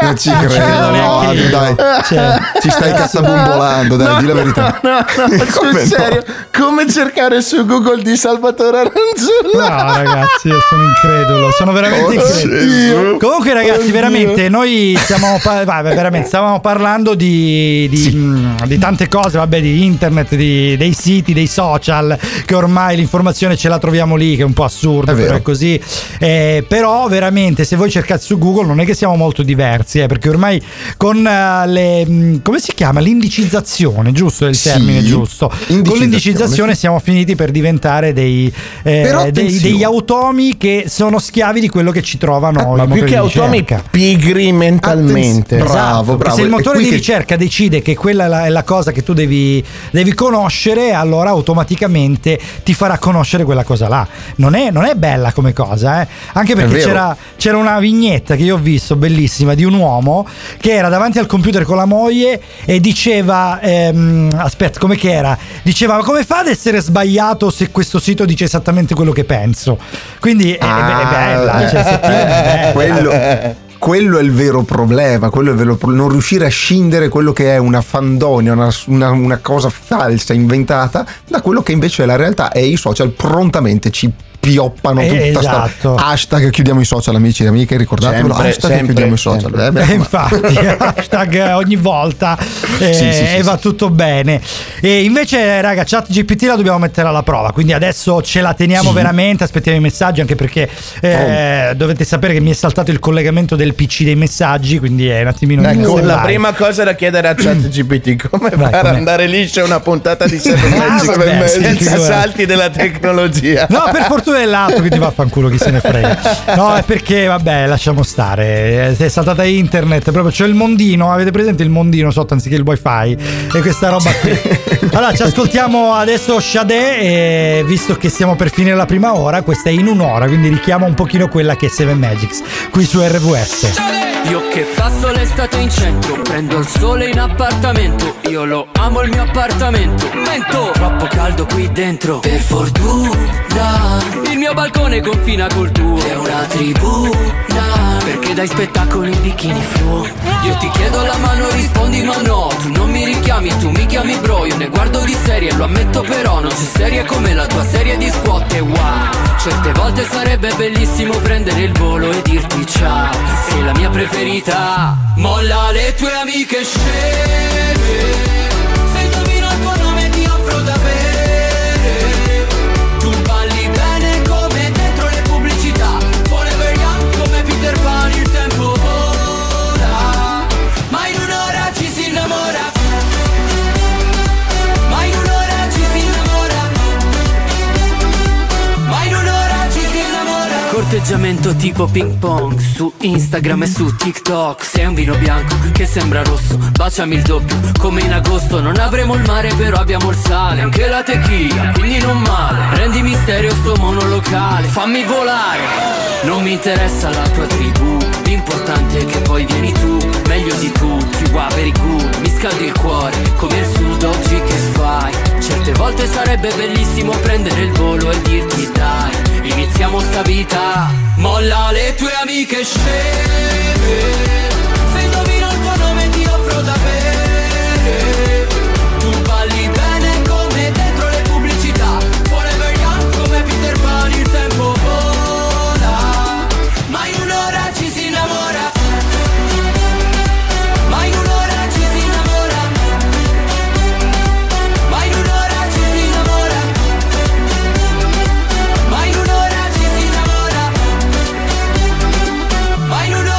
Non ci credo. credo no, no, dai. Cioè, ci stai cazzabombolando, dai, no, dì la verità. No, no, no, sul serio. Come cercare su Google di Salvatore Aranzulla? No, ragazzi, io sono incredulo, sono veramente incredulo. Comunque, ragazzi, veramente noi siamo pa- vabbè, veramente stavamo parlando di di, sì. mh, di tante cose, vabbè, di internet, di, dei siti, dei social, che ormai l'informazione ce la troviamo lì, che è un po' assurdo, è però è così. Eh, però veramente, se voi cercate su Google non è che siamo molto diversi, eh, perché ormai con uh, le come si chiama? l'indicizzazione, giusto? È il sì. termine giusto. Con l'indicizzazione siamo finiti per diventare dei, eh, dei degli automi che sono schiavi di quello che ci trovano. Ah, ma più che automi, pigri mentalmente. Attenz- bravo, bravo. Se il motore di che... ricerca decide che quella è la, è la cosa che tu devi, devi conoscere, allora automaticamente ti farà conoscere quella cosa là. Non è, non è bella come cosa, eh? Anche perché c'era, c'era una vignetta che io ho visto bellissima di un uomo che era davanti al computer con la moglie e diceva ehm, aspetta, come che era? Diceva: ma come fa ad essere sbagliato se questo sito dice esattamente quello che penso? Quindi è, ah, è bella, cioè, se ti è bella. Quello... Quello è il vero problema, quello è il vero problema, non riuscire a scindere quello che è una fandonia, una, una, una cosa falsa inventata da quello che invece è la realtà, e i social prontamente ci schioppano tutta eh, esatto. sta... hashtag chiudiamo i social, amici e amiche, ricordatevelo, sempre, hashtag sempre, chiudiamo sempre. I social, eh, eh, infatti hashtag ogni volta eh, sì, sì, sì, e va sì, tutto sì. bene. E invece raga, ChatGPT la dobbiamo mettere alla prova, quindi adesso ce la teniamo sì. veramente, aspettiamo i messaggi, anche perché eh, oh. dovete sapere che mi è saltato il collegamento del P C dei messaggi, quindi è un attimino da, con la prima cosa da chiedere a ChatGPT come Vai, far com'è? andare lì c'è una puntata di Seven Magics senza salti della tecnologia. No, per fortuna è l'altro, quindi vaffanculo, chi se ne frega. No, è perché vabbè, lasciamo stare, è saltata internet proprio, c'è il mondino, avete presente il mondino sotto anziché il wifi e questa roba qui. Allora ci ascoltiamo adesso Shadé, e visto che stiamo per finire la prima ora, questa è in un'ora, quindi richiamo un pochino quella che è Seven Magics qui su R V S. Io che passo l'estate in centro, prendo il sole in appartamento, io lo amo il mio appartamento, mento, troppo caldo qui dentro. Per fortuna il mio balcone confina col tuo, è una tribù, perché dai spettacoli in bikini fluo. Io ti chiedo la mano, rispondi ma no, tu non mi richiami, tu mi chiami bro. Io ne guardo di serie, lo ammetto però, non c'è serie come la tua serie di squat. E wow, certe volte sarebbe bellissimo prendere il volo e dirti ciao, sei la mia preferita. Molla le tue amiche sceme, se indovino il tuo nome ti offro da bere. Tu balli bene come dentro le pubblicità, forever young come Peter Pan, il tempo vola, ma in un'ora ci si innamora, ma in un'ora ci si innamora, ma in un'ora ci si innamora. Corteggiamento tipo ping pong su Instagram e su TikTok. Sei un vino bianco che sembra rosso, baciami il doppio come in agosto. Non avremo il mare però abbiamo il sale, anche la tequila, quindi non male. Rendi misterio sto monolocale, fammi volare. Non mi interessa la tua tribù, l'importante è che poi vieni tu, meglio di tutti, wow, very good. Mi scaldi il cuore come il sud oggi che fai. Certe volte sarebbe bellissimo prendere il volo e dirti dai, iniziamo sta vita. Molla le tue amiche sceme, se indovino il tuo nome ti offro da bere. Tu balli bene come dentro le pubblicità, forever young come Peter Pan, il tempo vola, ma in un'ora ci si innamora, ma in un'ora ci si innamora, ma in un'ora ci si innamora, ma in un'ora ci si innamora, ma in un'ora.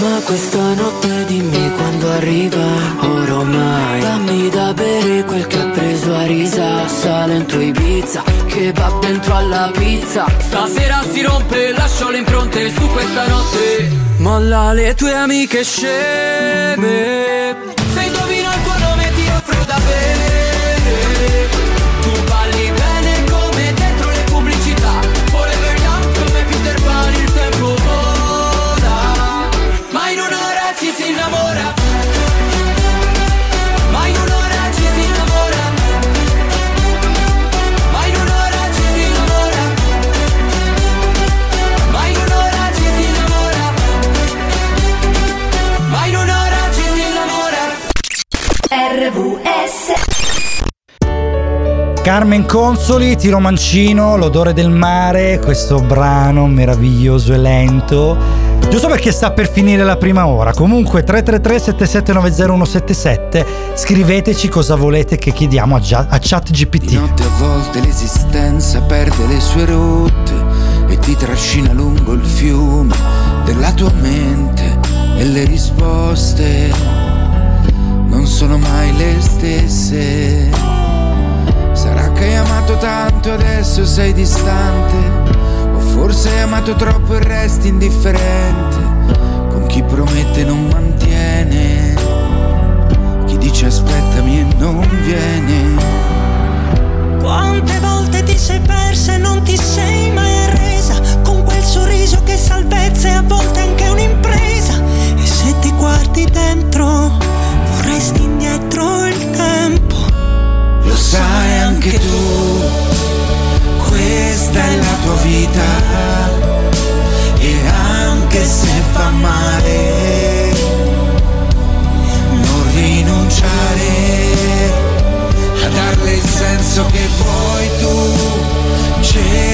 Ma questa notte dimmi quando arriva, ormai dammi da bere quel che ha preso a risa. Sale dentro Ibiza, che va dentro alla pizza, stasera si rompe, lascio le impronte su questa notte. Molla le tue amiche sceme, se indovino il tuo nome ti offro da bere. Tu balli bene come dentro le pubblicità, forever young come Peter Pan, il tempo ma in un'ora ci si innamora, ma in un'ora ci si innamora, ma in un'ora ci si innamora, ma in un'ora ci si innamora, ma in un'ora ci si innamora. R V S. Carmen Consoli, Tiro Mancino, L'odore del mare, questo brano meraviglioso e lento. Giusto perché sta per finire la prima ora. Comunque tre tre tre sette sette nove zero uno sette sette, scriveteci cosa volete che chiediamo a, Gia- a ChatGPT. Di notte a volte l'esistenza perde le sue rotte e ti trascina lungo il fiume della tua mente, e le risposte non sono mai le stesse. Sarà che hai amato tanto e adesso sei distante, forse hai amato troppo e resti indifferente con chi promette e non mantiene, chi dice aspettami e non viene. Quante volte ti sei persa e non ti sei mai arresa, con quel sorriso che salvezza e a volte anche un'impresa. E se ti guardi dentro vorresti indietro il tempo. Lo sai anche tu, questa è la tua vita, e anche se fa male non rinunciare a darle il senso che vuoi tu. C'è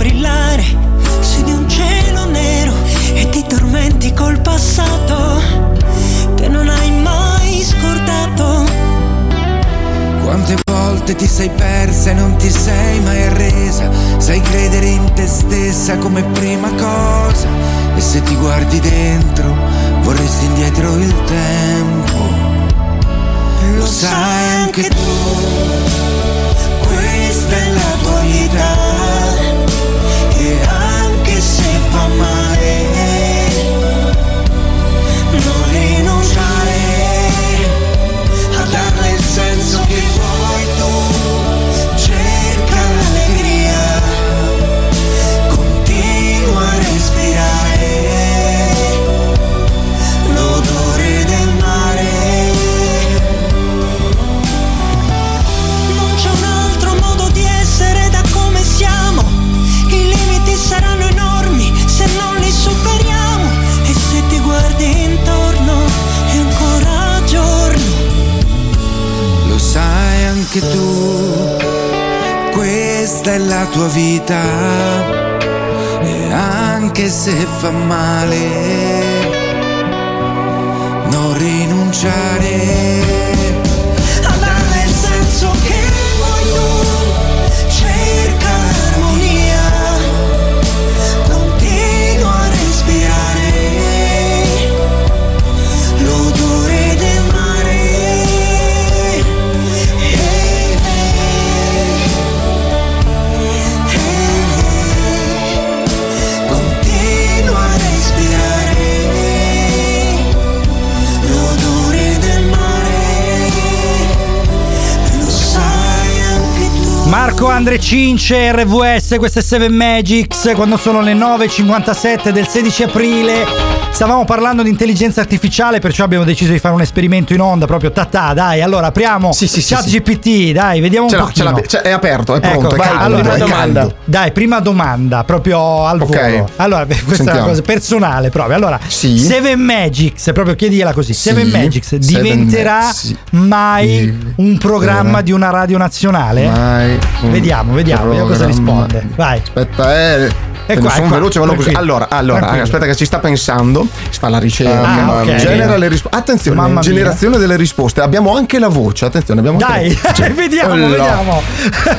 brillare su di un cielo nero e ti tormenti col passato che non hai mai scordato. Quante volte ti sei persa e non ti sei mai arresa, sai credere in te stessa come prima cosa, e se ti guardi dentro vorresti indietro il tempo. Lo sai anche tu, questa è la tua vita, e anche se fa male non rinunciare a darle il senso che vuoi tu. Cerca l'allegria, continua a respirare l'odore del mare. Non c'è un altro modo di essere da come siamo, i limiti saranno enormi se non li superiamo, e se ti guardi intorno è ancora giorno. Lo sai anche tu, questa è la tua vita, e anche se fa male non rinunciare. Marco Andre Cince, R V S, queste Seven Magics, quando sono le nove e cinquantasette del sedici aprile. Stavamo parlando di intelligenza artificiale, perciò abbiamo deciso di fare un esperimento in onda, proprio tatà, dai, allora apriamo sì, sì, ChatGPT, sì, sì. Dai, vediamo ce un pochino. Ce l'ha, è aperto, è pronto, ecco, è vai, caldo, allora, è domanda. Caldo. Dai, prima domanda, proprio al okay. volo. Allora, questa Sentiamo. è una cosa personale proprio. Allora, sì. Seven Magics, proprio chiedigliela così, sì. Seven Magics diventerà Seven, sì. mai un programma eh. di una radio nazionale? Mai. Vediamo, vediamo, vediamo cosa risponde. Vai. Aspetta, eh. E qua, sono qua, veloce, veloce così. Allora, allora aspetta che ci sta pensando. Si fa la ricerca. Ah, okay. Genera le risposte. Attenzione, Mamma generazione mia. delle risposte. Abbiamo anche la voce. Attenzione, abbiamo Dai, anche vediamo, allora. vediamo.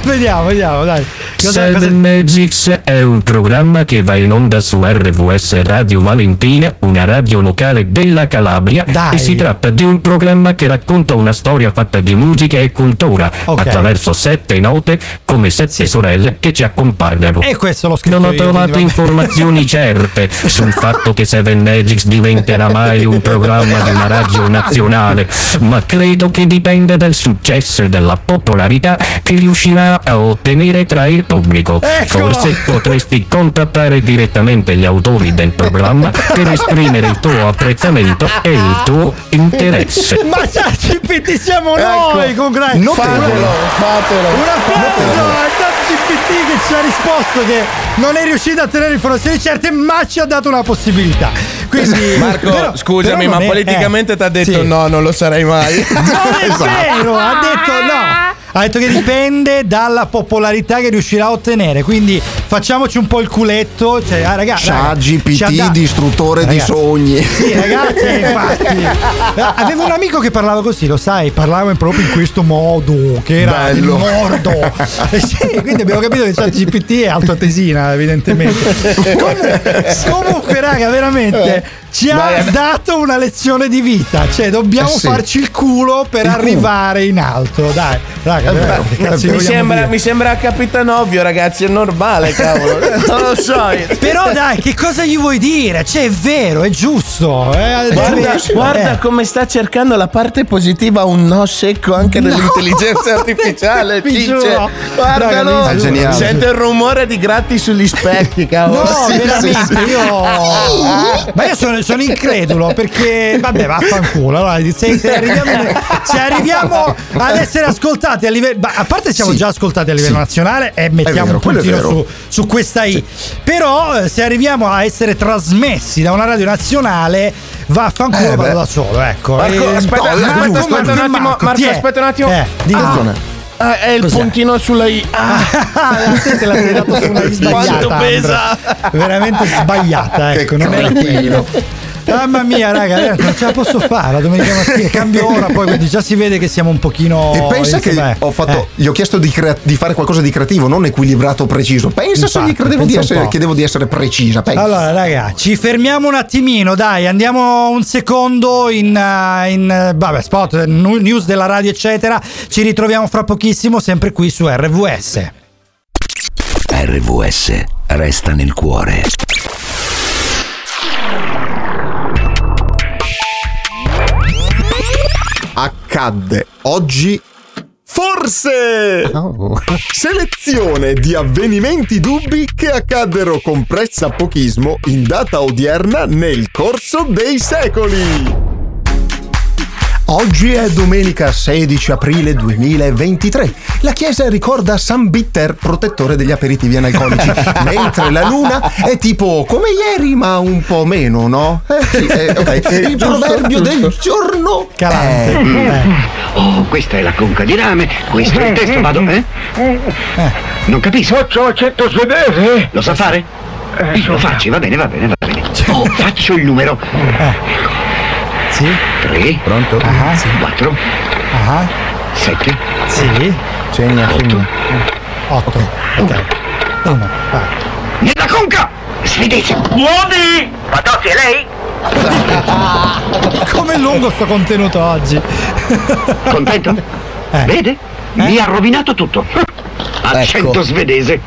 Vediamo, vediamo, dai. Cosa, Seven cosa... Magics è un programma che va in onda su R V S Radio Valentina, una radio locale della Calabria. Dai. E si tratta di un programma che racconta una storia fatta di musica e cultura, okay. attraverso sette note, come sette sì. sorelle che ci accompagnano. E questo l'ho scritto. Non io. Informazioni certe sul fatto che Seven Magics diventerà mai un programma di una radio nazionale, ma credo che dipenda dal successo e dalla popolarità che riuscirà a ottenere tra il pubblico. Eccolo! Forse potresti contattare direttamente gli autori del programma per esprimere il tuo apprezzamento e il tuo interesse. Ma ChatGPT siamo noi, ecco. con grande fatelo, fatelo. Un applauso a ChatGPT che ci ha risposto che non è riuscito a tenere informazioni certe, ma ci ha dato una possibilità. Quindi, Marco, però, scusami, però ma è, politicamente eh, ti ha detto sì. no, non lo sarei mai. Non è esatto. vero, ha detto no. Ha detto che dipende dalla popolarità che riuscirà a ottenere, quindi faccimoci un po' il culetto, cioè ah, ragazzi, ChatGPT distruttore ragazzi. di sogni. Sì, ragazzi, infatti. Avevo un amico che parlava così, lo sai, parlava proprio in questo modo, che era Bello. il mordo. E sì, quindi abbiamo capito che ChatGPT è altoatesina, evidentemente. Comunque, comunque raga, veramente ci ha Beh, dato una lezione di vita, cioè dobbiamo sì. farci il culo per il arrivare culo. in alto, dai. Raga, Mi sembra, mi sembra Capitan Ovvio, ragazzi, è normale, cavolo. Non lo so. Però dai, che cosa gli vuoi dire? Cioè, è vero, è giusto. Eh? Guarda, guarda eh. come sta cercando la parte positiva, un no secco anche no. dell'intelligenza artificiale. Guardalo, sente il rumore di gratti sugli specchi, cavolo. No, sì, veramente, sì, sì. io. Ma io sono, sono incredulo perché, vabbè, vaffanculo. Allora, se, se, arriviamo, se arriviamo ad essere ascoltati. A, livello, a parte siamo sì. già ascoltati a livello sì. nazionale e mettiamo vero, un puntino su, su questa I. Sì. Però se arriviamo a essere trasmessi da una radio nazionale, vaffanculo eh, vado da solo, ecco. Marco, e, aspetta, no, aspetta, Marco, aspetta, aspetta un attimo, Marco, aspetta un attimo. Eh, ah. Ah, è il Cos'è? Puntino sulla I. Ah, te l'ha dato su una I sbagliata. Quanto pesa? Veramente sbagliata, ecco, non era quello. Mamma mia, raga, non ce la posso fare la domenica mattina, cambio ora, poi quindi già si vede che siamo un pochino. E pensa che beh, ho fatto, eh. gli ho chiesto di, crea- di fare qualcosa di creativo, non equilibrato, preciso. Pensa Infatti, se gli credevo di essere, chiedevo di essere precisa. Pensa. Allora, raga, ci fermiamo un attimino, dai, andiamo un secondo in, in vabbè, spot, news della radio, eccetera. Ci ritroviamo fra pochissimo, sempre qui su R V S. R V S resta nel cuore. Accadde oggi, forse, oh. Selezione di avvenimenti dubbi che accaddero con pressapochismo in data odierna nel corso dei secoli. Oggi è domenica sedici aprile duemilaventitré. La chiesa ricorda San Bitter, protettore degli aperitivi analcolici, mentre la luna è tipo come ieri ma un po' meno, no? Eh, sì, eh, okay. Il proverbio del giorno calante. Eh, eh. Oh, questa è la conca di rame, questo è il testo, vado, eh? Non capisco. Lo sa fare? Lo facci, va bene, va bene, va bene. Oh, faccio il numero. Ecco. Sì. tre Pronto? Ah, sì. quattro Ah. sette Sì. Segna, segna. otto Ok. uno Vai. Nella conca! Svedese! Muovi! Patozzi, è lei? Ah, com'è lungo sto contenuto oggi? Contento? Eh. Vede? Eh? Mi ha rovinato tutto. Accento ecco. Svedese.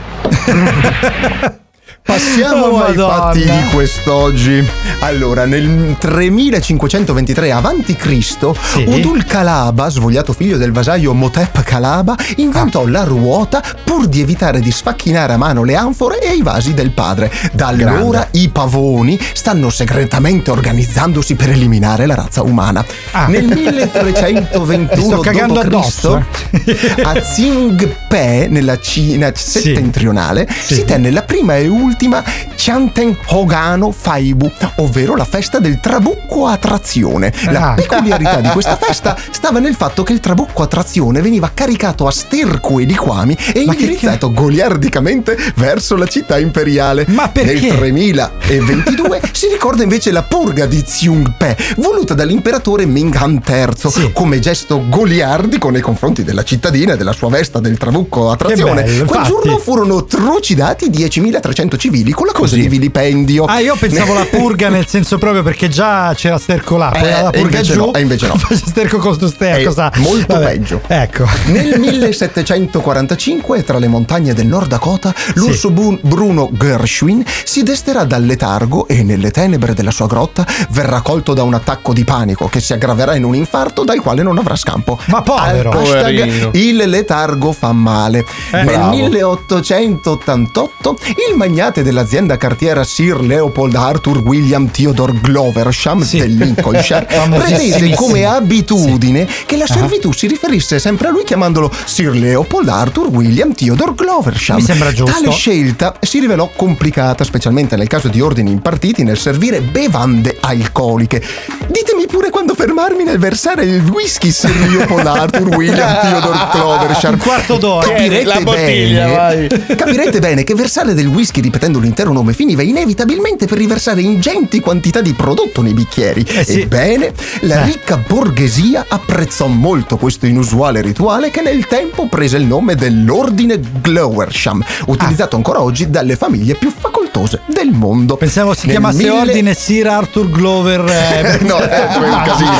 Passiamo oh, ai fatti di quest'oggi. Allora, nel tremilacinquecentoventitré avanti Cristo sì. Udul Kalaba, svogliato figlio del vasaio Motep Kalaba, inventò ah. la ruota pur di evitare di sfacchinare a mano le anfore e i vasi del padre. Da allora i pavoni stanno segretamente organizzandosi per eliminare la razza umana. ah. Nel milletrecentoventuno dopo Cristo eh. a Tsingpe, nella Cina sì. settentrionale, sì. si tenne la prima e ultima Ultima Chanten Hogano Faibu, ovvero la festa del trabucco a trazione. La peculiarità di questa festa stava nel fatto che il trabucco a trazione veniva caricato a sterco e liquami e ma indirizzato che... goliardicamente verso la città imperiale. Ma perché? Nel tremilaventidue si ricorda invece la purga di Tsingpe, voluta dall'imperatore Minghan terzo sì. come gesto goliardico nei confronti della cittadina e della sua festa del trabucco a trazione. Bello, quel infatti. Giorno furono trucidati diecimilatrecento civili con la cosa di vilipendio. Ah, io pensavo la purga nel senso proprio perché già c'era sterco là, poi eh, la purga giù no, e invece no. Sterco contro sterco, sa. Molto vabbè. Peggio. Ecco. Nel millesettecentoquarantacinque tra le montagne del Nord Dakota, l'orso sì. Bruno Gershwin si desterà dal letargo e nelle tenebre della sua grotta verrà colto da un attacco di panico che si aggraverà in un infarto dal quale non avrà scampo. Ma povero. Hashtag, il letargo fa male. Eh, nel bravo. milleottocentottantotto il magnate dell'azienda cartiera Sir Leopold Arthur William Theodore Gloversham sì. del Lincolnshire pretese come abitudine sì. che la servitù si riferisse sempre a lui chiamandolo Sir Leopold Arthur William Theodore Gloversham. Mi sembra giusto. Tale scelta si rivelò complicata, specialmente nel caso di ordini impartiti nel servire bevande alcoliche. Ditemi pure quando fermarmi nel versare il whisky Sir Leopold Arthur William Theodore Gloversham. Un quarto d'ora. Capirete, la bottiglia, bene, vai. Capirete bene che versare del whisky di ripetendo l'intero nome finiva inevitabilmente per riversare ingenti quantità di prodotto nei bicchieri. Eh sì. Ebbene, la eh. ricca borghesia apprezzò molto questo inusuale rituale che nel tempo prese il nome dell'ordine Gloversham, utilizzato ah. ancora oggi dalle famiglie più facoltose del mondo. Pensavo si nel chiamasse mille... ordine Sir Arthur Glover. Eh, no, è un casino.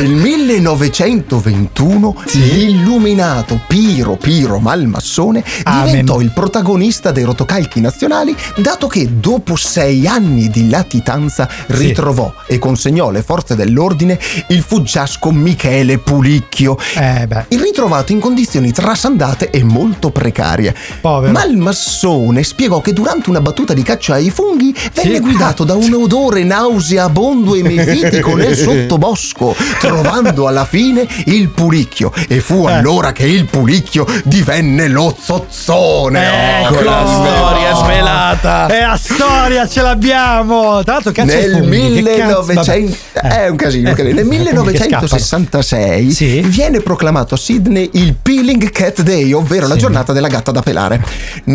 Nel millenovecentoventuno sì. l'illuminato Piero Piro Malmassone diventò Amen. il protagonista dei rotocalchi nazionali, dato che dopo sei anni di latitanza ritrovò sì. e consegnò alle forze dell'ordine il fuggiasco Michele Pulicchio, eh beh. ritrovato in condizioni trasandate e molto precarie. Povero. Malmassone spiegò che durante una battuta di caccia ai funghi venne sì. guidato da un odore nauseabondo vagabondo e mefitico nel sottobosco, trovando alla fine il pulicchio, e fu allora che il pulicchio divenne lo zozzone. Ecco, oh, la storia svelata, è la storia, ce l'abbiamo. Tra l'altro, cazzo, nel millenovecento è un casino, eh, nel millenovecentosessantasei sì. viene proclamato a Sydney il Peeling Cat Day, ovvero sì. la giornata della gatta da pelare.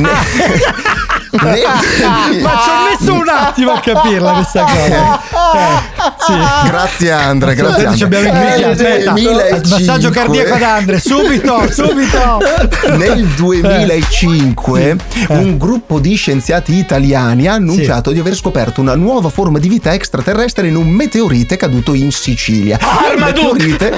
Ah. Nel... ma ci ho messo un attimo a capirla questa cosa, eh, sì. grazie Andre, grazie Andre. Ci abbiamo il massaggio cardiaco ad Andre, subito subito. Nel duemilacinque eh. un gruppo di scienziati italiani ha annunciato sì. di aver scoperto una nuova forma di vita extraterrestre in un meteorite caduto in Sicilia. ah, il meteorite,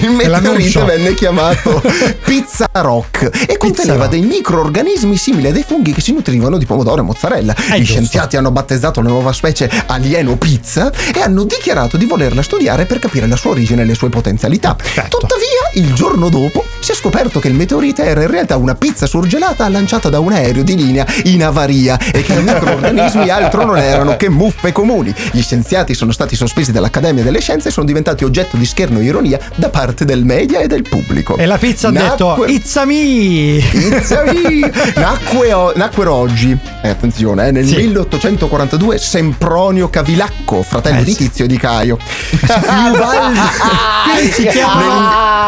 il meteorite venne chiamato Pizza Rock e conteneva dei microorganismi simili a dei funghi che si nutrivano di pomodoro e mozzarella. È gli giusto. Scienziati hanno battezzato la nuova specie alieno pizza e hanno dichiarato di volerla studiare per capire la sua origine e le sue potenzialità. Perfetto. Tuttavia, il giorno dopo si è scoperto che il meteorite era in realtà una pizza surgelata lanciata da un aereo di linea in avaria e che i microorganismi altro non erano che muffe comuni. Gli scienziati sono stati sospesi dall'Accademia delle Scienze e sono diventati oggetto di scherno e ironia da parte del media e del pubblico. E la pizza nacque... ha detto "It's a me! It's a me!" Nacque o... Nacquero oggi, eh, attenzione, eh, nel sì. milleottocentoquarantadue Sempronio Cavilacco, fratello eh, di Tizio e di Caio. Fiuvaldi... Quindi si chiama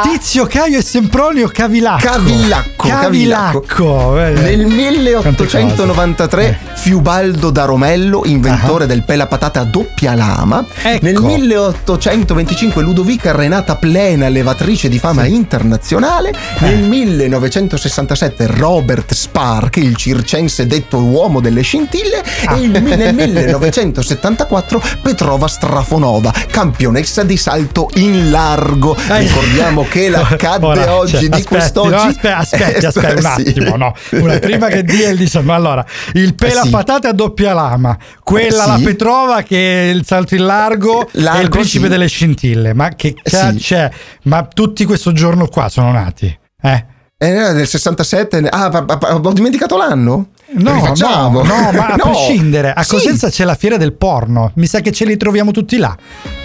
nel... Tizio, Caio e Sempronio Cavilacco. Cavilacco. Cavilacco. Cavilacco. Nel milleottocentonovantatré Fiubaldo da Romello, inventore uh-huh. del pelapatata a doppia lama. Ecco. Nel milleottocentoventicinque Ludovica Renata Plena, levatrice di fama sì. internazionale. Eh. Nel millenovecentosessantasette Robert Spark, il circense detto uomo delle scintille, ah. e nel millenovecentosettantaquattro Petrova Strafonova, campionessa di salto in largo. Ricordiamo che la cadde ora, oggi, cioè, di aspetti, quest'oggi no, aspetta aspetta aspetta un attimo sì. no una prima che dia il diciamo allora il pela sì. patate a doppia lama, quella sì. la Petrova che è il salto in largo, largo e il principe sì. delle scintille, ma che cazzo sì. c'è, ma tutti questo giorno qua sono nati, eh? Era del sessantasette. Ah, ho dimenticato l'anno? No, no, no, ma a no. prescindere, a Cosenza sì. c'è la fiera del porno. Mi sa che ce li troviamo tutti là.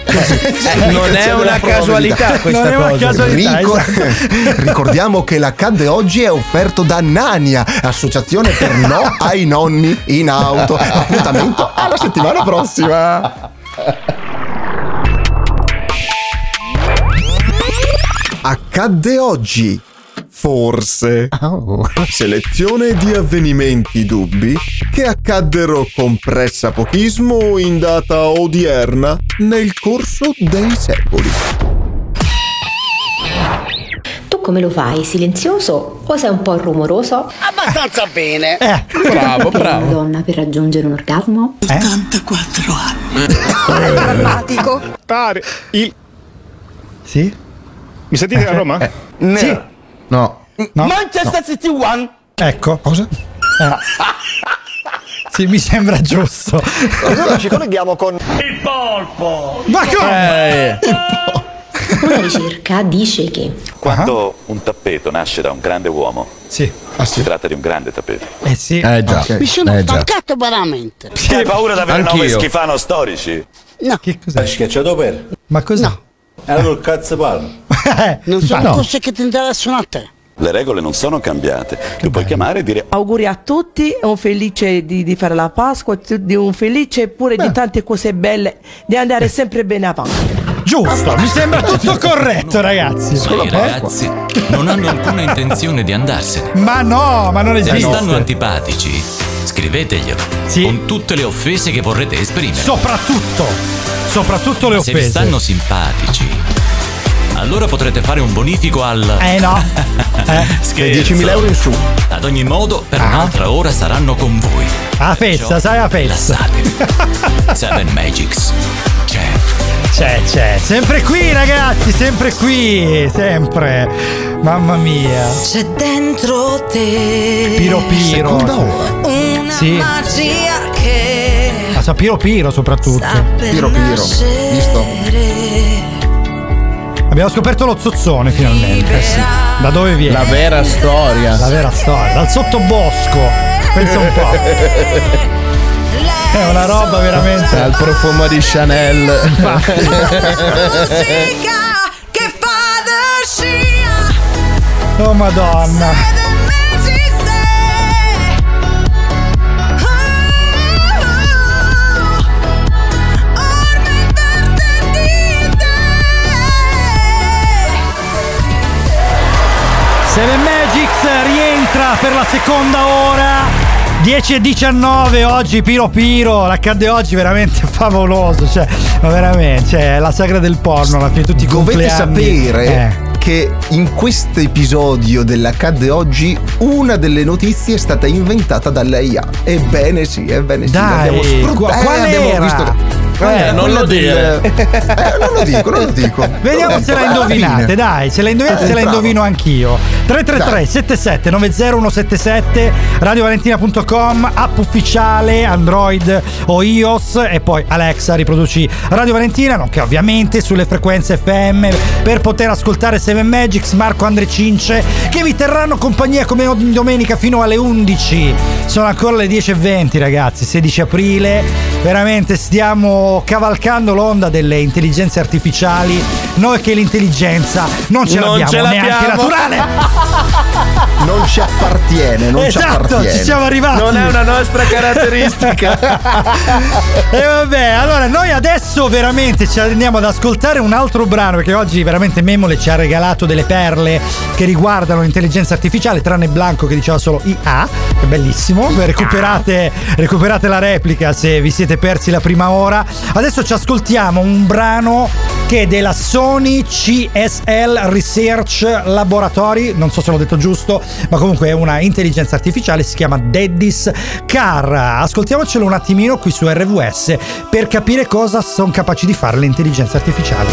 Eh, non è una casualità questa non cosa. È una casualità, Ricor- esatto. Ricordiamo che l'Accadde oggi è offerto da Nania, associazione per no ai nonni in auto. Appuntamento alla settimana prossima. Accadde oggi. Forse. Oh. Selezione di avvenimenti dubbi che accaddero con pressapochismo in data odierna nel corso dei secoli. Tu come lo fai? Silenzioso o sei un po' rumoroso? Abbastanza bene. Eh. Bravo, bravo. Una donna per raggiungere un orgasmo? Eh? ottantaquattro anni. È drammatico. Pare il... Sì? Mi sentite eh, a Roma? Eh. No. Sì. No. no. Manchester no. City One. Ecco. Cosa? Eh. Sì, mi sembra giusto. Allora ci colleghiamo con il polpo. Ma come? Eh. Una ricerca dice che quando ah. un tappeto nasce da un grande uomo, sì. Ah, sì. si tratta di un grande tappeto. Eh sì. Eh già. Okay. Mi sono eh, spaccato veramente. Sì. Hai paura di avere nove schifano storici? No. Che cos'è? Schiacciato per. Ma cos'è? No. Allora il cazzo parla. Non sono no. cose che ti interessano a te. Le regole non sono cambiate. Che tu bello. Puoi chiamare e dire auguri a tutti, un felice di, di fare la Pasqua, di un felice pure Beh. Di tante cose belle, di andare sempre bene avanti. Giusto, mi sembra tutto corretto, ragazzi. Solo i ragazzi non hanno alcuna intenzione di andarsene. Ma no, ma non esiste. Se vi stanno antipatici, scriveteglielo sì. con tutte le offese che vorrete esprimere. Soprattutto, soprattutto le offese. Se vi stanno simpatici, allora potrete fare un bonifico al... Eh no! Eh. Scherzo. diecimila euro in su. Ad ogni modo, per ah. un'altra ora saranno con voi. A festa, sai a festa. Rilassatevi. Seven Magics. C'è. C'è, c'è. Sempre qui, ragazzi, sempre qui. Sempre. Mamma mia. C'è dentro te. Piro piro. Una sì. magia che... Ma sa piro piro soprattutto. Piro piro. Visto? Abbiamo scoperto lo zozzone finalmente. Eh sì. Da dove viene? La vera storia. La vera storia. Dal sottobosco. Pensa un po'. È una roba veramente. Al profumo di Chanel. Oh madonna. Seven Magics rientra per la seconda ora, dieci e diciannove oggi, Piro Piro, l'accadde oggi veramente favoloso, cioè, ma veramente, cioè, la sagra del porno alla fine, tutti i compleanni. Dovete sapere eh. che in questo episodio dell'accadde oggi una delle notizie è stata inventata dall'A I A, ebbene sì, ebbene sì, l'abbiamo sfruttata, qual era? Visto... Eh, eh, non lo dire. Del... Eh, non lo dico, non lo dico. Vediamo lo se la indovinate, dai, se la indovinate, eh, se la indovino anch'io. tre tre tre sette sette nove zero uno sette sette, radio valentina punto com, app ufficiale, Android o iOS, e poi Alexa riproduci Radio Valentina, nonché ovviamente sulle frequenze F M per poter ascoltare Seven Magics, Marco Andre Cince, che vi terranno compagnia come ogni domenica fino alle undici. Sono ancora le dieci e venti, ragazzi, sedici aprile, veramente stiamo cavalcando l'onda delle intelligenze artificiali, noi che l'intelligenza non ce non l'abbiamo, ce l'abbiamo neanche naturale, non ci appartiene, non esatto, ci appartiene, ci siamo arrivati, non è una nostra caratteristica. E vabbè, allora noi adesso veramente ci andiamo ad ascoltare un altro brano, perché oggi veramente Memole ci ha regalato delle perle che riguardano l'intelligenza artificiale, tranne Blanco che diceva solo I A, è bellissimo. Beh, recuperate, recuperate la replica se vi siete persi la prima ora. Adesso ci ascoltiamo un brano che è della Sony C S L Research Laboratory, non so se l'ho detto giusto, ma comunque è una intelligenza artificiale, si chiama Daddy's Car. Ascoltiamocelo un attimino qui su R V S per capire cosa sono capaci di fare le intelligenze artificiali.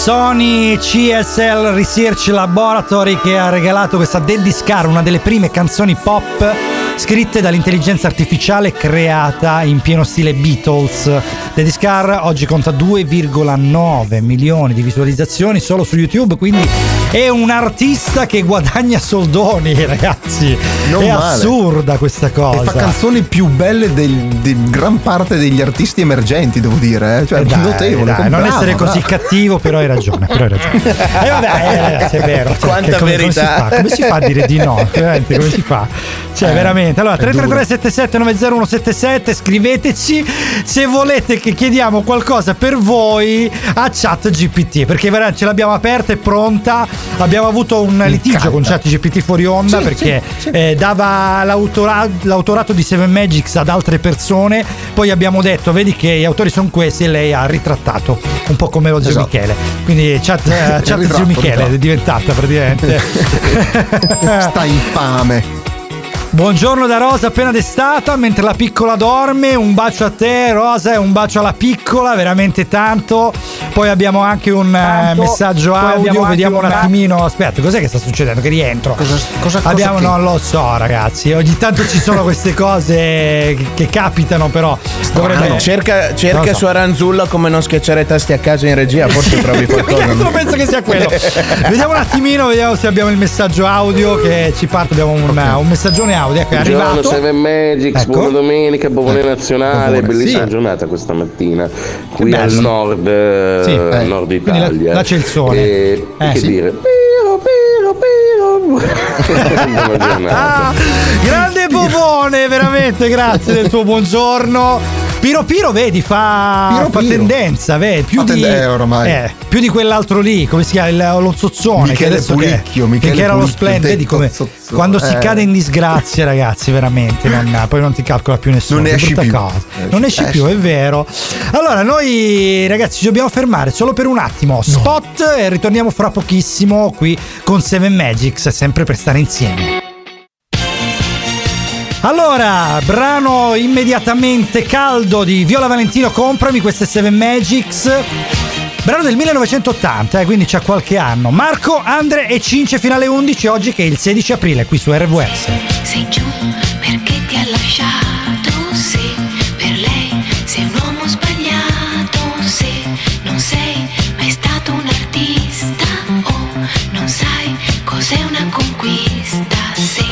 Sony C S L Research Laboratory che ha regalato questa Daddy's Car, una delle prime canzoni pop scritte dall'intelligenza artificiale creata in pieno stile Beatles. Daddy's Car oggi conta due virgola nove milioni di visualizzazioni solo su YouTube, quindi è un artista che guadagna soldoni, ragazzi. Non è male. Assurda questa cosa. E fa canzoni più belle di gran parte degli artisti emergenti, devo dire, eh? Cioè, eh dai, notevole. Dai, non bravo, essere così bravo. cattivo, però hai ragione. Però hai ragione. Eh, vabbè, eh, ragazzi, è vero. Cioè, quanta come, verità. Come si, come si fa a dire di no? Veramente, come si fa? Cioè, eh, veramente. Allora, tre tre tre sette sette nove zero uno sette sette, scriveteci se volete che chiediamo qualcosa per voi a ChatGPT, perché veramente ce l'abbiamo aperta e pronta. Abbiamo avuto un litigio con ChatGPT fuori onda, sì, perché sì, sì. Eh, dava l'autora- l'autorato di Seven Magics ad altre persone, poi abbiamo detto vedi che gli autori sono questi e lei ha ritrattato un po' come lo zio esatto. Michele, quindi chat, uh, chat ritratto, zio Michele ritratto. È diventata praticamente sta infame. Buongiorno da Rosa, appena destata, mentre la piccola dorme. Un bacio a te, Rosa, e un bacio alla piccola, veramente tanto. Poi abbiamo anche un tanto, messaggio audio, vediamo un attimino. Aspetta, cos'è che sta succedendo? Che rientro? Cosa, cosa, abbiamo, cosa non che... lo so, ragazzi. Ogni tanto ci sono queste cose che capitano, però. Dovrebbe... Cerca, cerca so. su Aranzulla come non schiacciare tasti a caso in regia, forse trovi qualcosa. Io penso che sia quello. Vediamo un attimino, vediamo se abbiamo il messaggio audio che ci parte. Abbiamo un, okay. un messaggione audio. È buongiorno Seven Magics, ecco. Buona domenica, buon nazionale, bellissima sì. giornata questa mattina qui al nord, sì, eh. nord Italia. La, la c'è il sole. E, eh, che sì. dire? Piro, piro, piro. Ah, grande bovone, veramente, grazie del tuo buongiorno. Piro Piro vedi fa, Piro, fa Piro. tendenza vedi, più, di, eh, più di quell'altro lì come si chiama il, lo zozzone Michele che adesso Pulicchio che, Michele che era Pulicchio, lo splendido vedi come zozzone. Quando si eh. cade in disgrazia ragazzi veramente non, poi non ti calcola più nessuno, non ne esci più cosa. non esci più è vero. Allora noi ragazzi ci dobbiamo fermare solo per un attimo no. spot e ritorniamo fra pochissimo qui con Seven Magics, sempre per stare insieme. Allora, brano immediatamente caldo di Viola Valentino, Comprami, queste Seven Magics, brano del millenovecentottanta, eh, quindi c'ha qualche anno. Marco, Andre e Cince, finale undici, oggi che è il sedici aprile qui su R V S. Sei giù perché ti ha lasciato, sì, per lei sei un uomo sbagliato, sì, non sei mai stato un artista, oh, non sai cos'è una conquista, sì,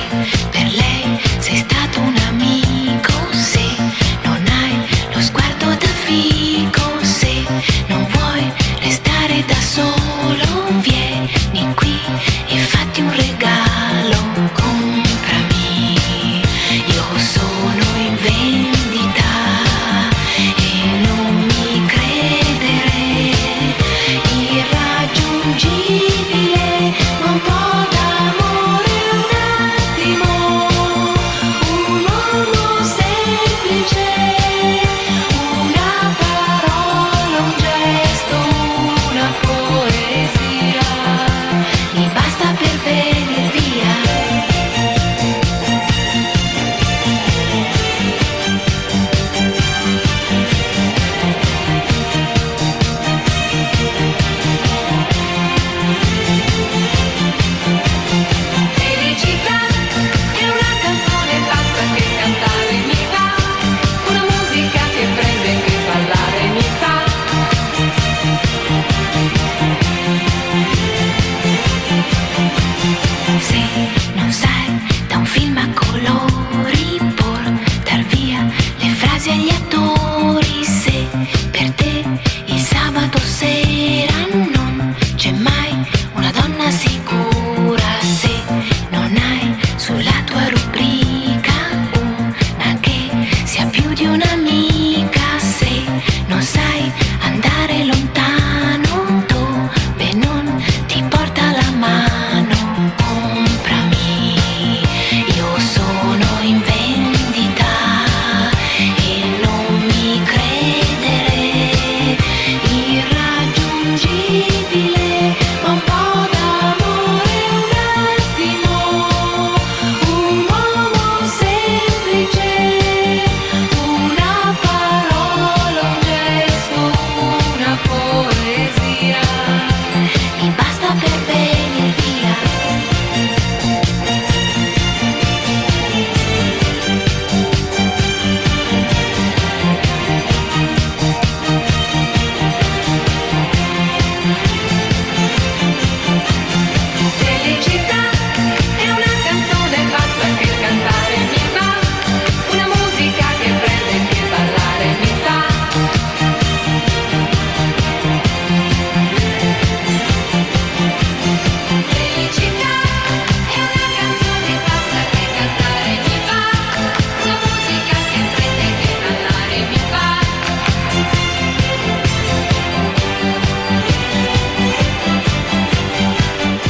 per lei sei stato un amico, se non hai lo sguardo da fico, se non vuoi restare da solo, vieni qui e fatti un regalo, comprami, io sono in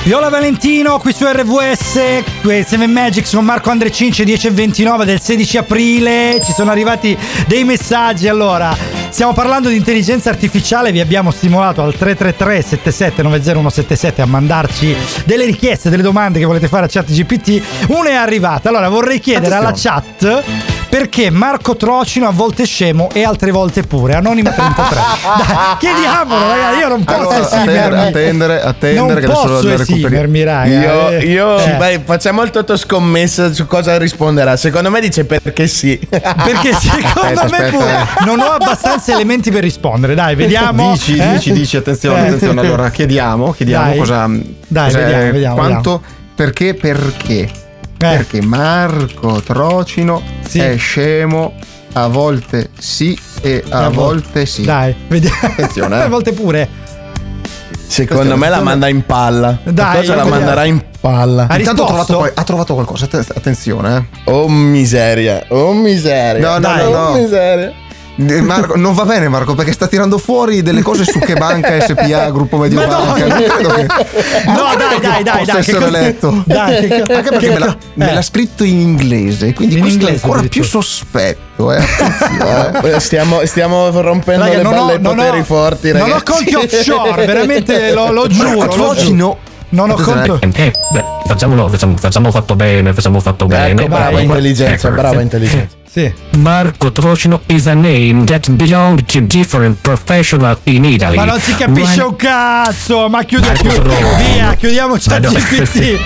Viola Valentino qui su R V S, Seven Magics con Marco Andre Cinci, dieci e ventinove del sedici aprile. Ci sono arrivati dei messaggi. Allora, stiamo parlando di intelligenza artificiale, vi abbiamo stimolato al tre tre tre sette sette nove zero uno sette sette a mandarci delle richieste, delle domande che volete fare a ChatGPT. Una è arrivata. Allora, vorrei chiedere alla chat perché Marco Trocino a volte scemo e altre volte pure. Anonima trentatré. Dai, chiediamolo, ragazzi, io non posso allora, esimermi. Attendere, attendere non che posso esimermi, raga. Io, io eh. beh, facciamo il toto scommessa su cosa risponderà. Secondo me dice perché sì. Perché secondo aspetta, me pure aspetta. Non ho abbastanza elementi per rispondere. Dai, vediamo. Dici, eh? dici, dici, attenzione, eh. attenzione. Allora, chiediamo, chiediamo dai. cosa... Dai, vediamo, vediamo. Quanto, vediamo. perché, perché... Eh. Perché Marco Trocino sì. è scemo a volte sì e a, a volte, volte sì. Dai, vediamo. Attenzione, eh. a volte pure. Secondo Attenzione. me la manda in palla. Dai, cosa la vediamo. manderà in palla. Ha, Intanto ha, trovato poi, ha trovato qualcosa. Attenzione, eh. Oh miseria, oh miseria. No, Dai, no, no, no. Oh miseria. Marco, non va bene Marco, perché sta tirando fuori delle cose su Che Banca S P A, Gruppo Mediobanca. No, credo che, no dai, dai, dai, dai, che cosa... letto. dai, che... Anche perché che... me, l'ha, eh. me l'ha scritto in inglese, quindi in questo inglese, è ancora più sospetto. Eh. eh. Stiamo, stiamo rompendo Raga, le balle ai poteri ho, forti, ragazzi. Non ho conti offshore, veramente lo, lo giuro. Marco, lo giuro. Non ho conto. Eh, beh, facciamolo, facciamo, facciamo fatto bene, facciamo fatto bene. Ecco, brava intelligenza, brava intelligenza. Sì. Marco Trocino is a name that belongs to different professionals in Italy. Ma non si capisce When... un cazzo, ma chiudo chiud- via, chiudiamo ChatGPT.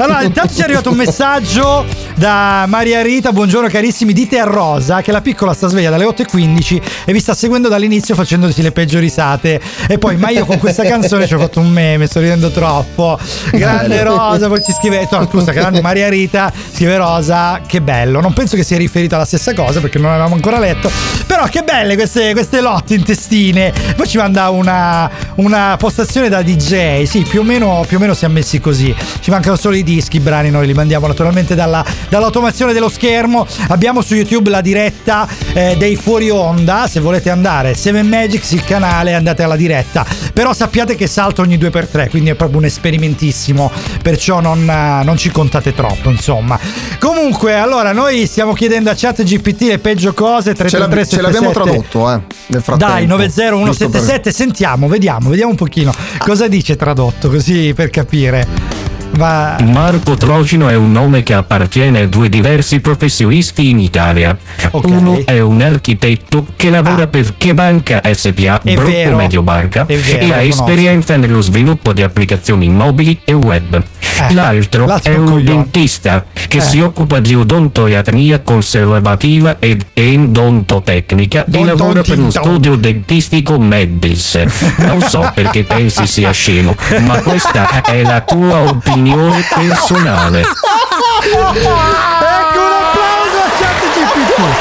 Allora, intanto ci è arrivato un messaggio da Maria Rita. Buongiorno carissimi, dite a Rosa che la piccola sta sveglia dalle otto e quindici e vi sta seguendo dall'inizio facendosi le peggio risate. E poi, ma io con questa canzone ci ho fatto un meme, sto ridendo troppo. Grande Rosa, poi ci scrive, no, scusa, grande Maria Rita, scrive Rosa, che bello. Non penso che sia riferito alla stessa cosa perché non avevamo ancora letto, però che belle queste, queste lotte intestine. Poi ci manda una, una postazione da D J. Sì, più o meno più o meno siamo messi così, ci mancano solo i dischi, i brani noi li mandiamo naturalmente dalla, dall'automazione dello schermo. Abbiamo su YouTube la diretta eh, dei fuori onda, se volete andare Seven Magics il canale, andate alla diretta, però sappiate che salta ogni due per tre, quindi è proprio un esperimentissimo, perciò non, non ci contate troppo, insomma. Comunque, allora, noi stiamo chiedendo a Chat G P T le peggio cose. tre tre tre ce l'abbiamo tradotto, eh, nel frattempo. Dai, nove zero uno sette sette, sentiamo, vediamo, vediamo un pochino cosa dice tradotto, così per capire. Va. Marco Trocino è un nome che appartiene a due diversi professionisti in Italia. Okay. Uno è un architetto che lavora ah. per Che Banca S P A, è Gruppo vero. Mediobanca, è vero, e ha esperienza nello sviluppo di applicazioni mobili e web. Eh. L'altro, L'altro è un coglione. dentista che eh. si occupa di odontoiatria conservativa ed endontotecnica e lavora per uno studio dentistico Medis. Non so perché pensi sia scemo, ma questa è la tua opinione personale. Ecco un applauso a ChatGPT.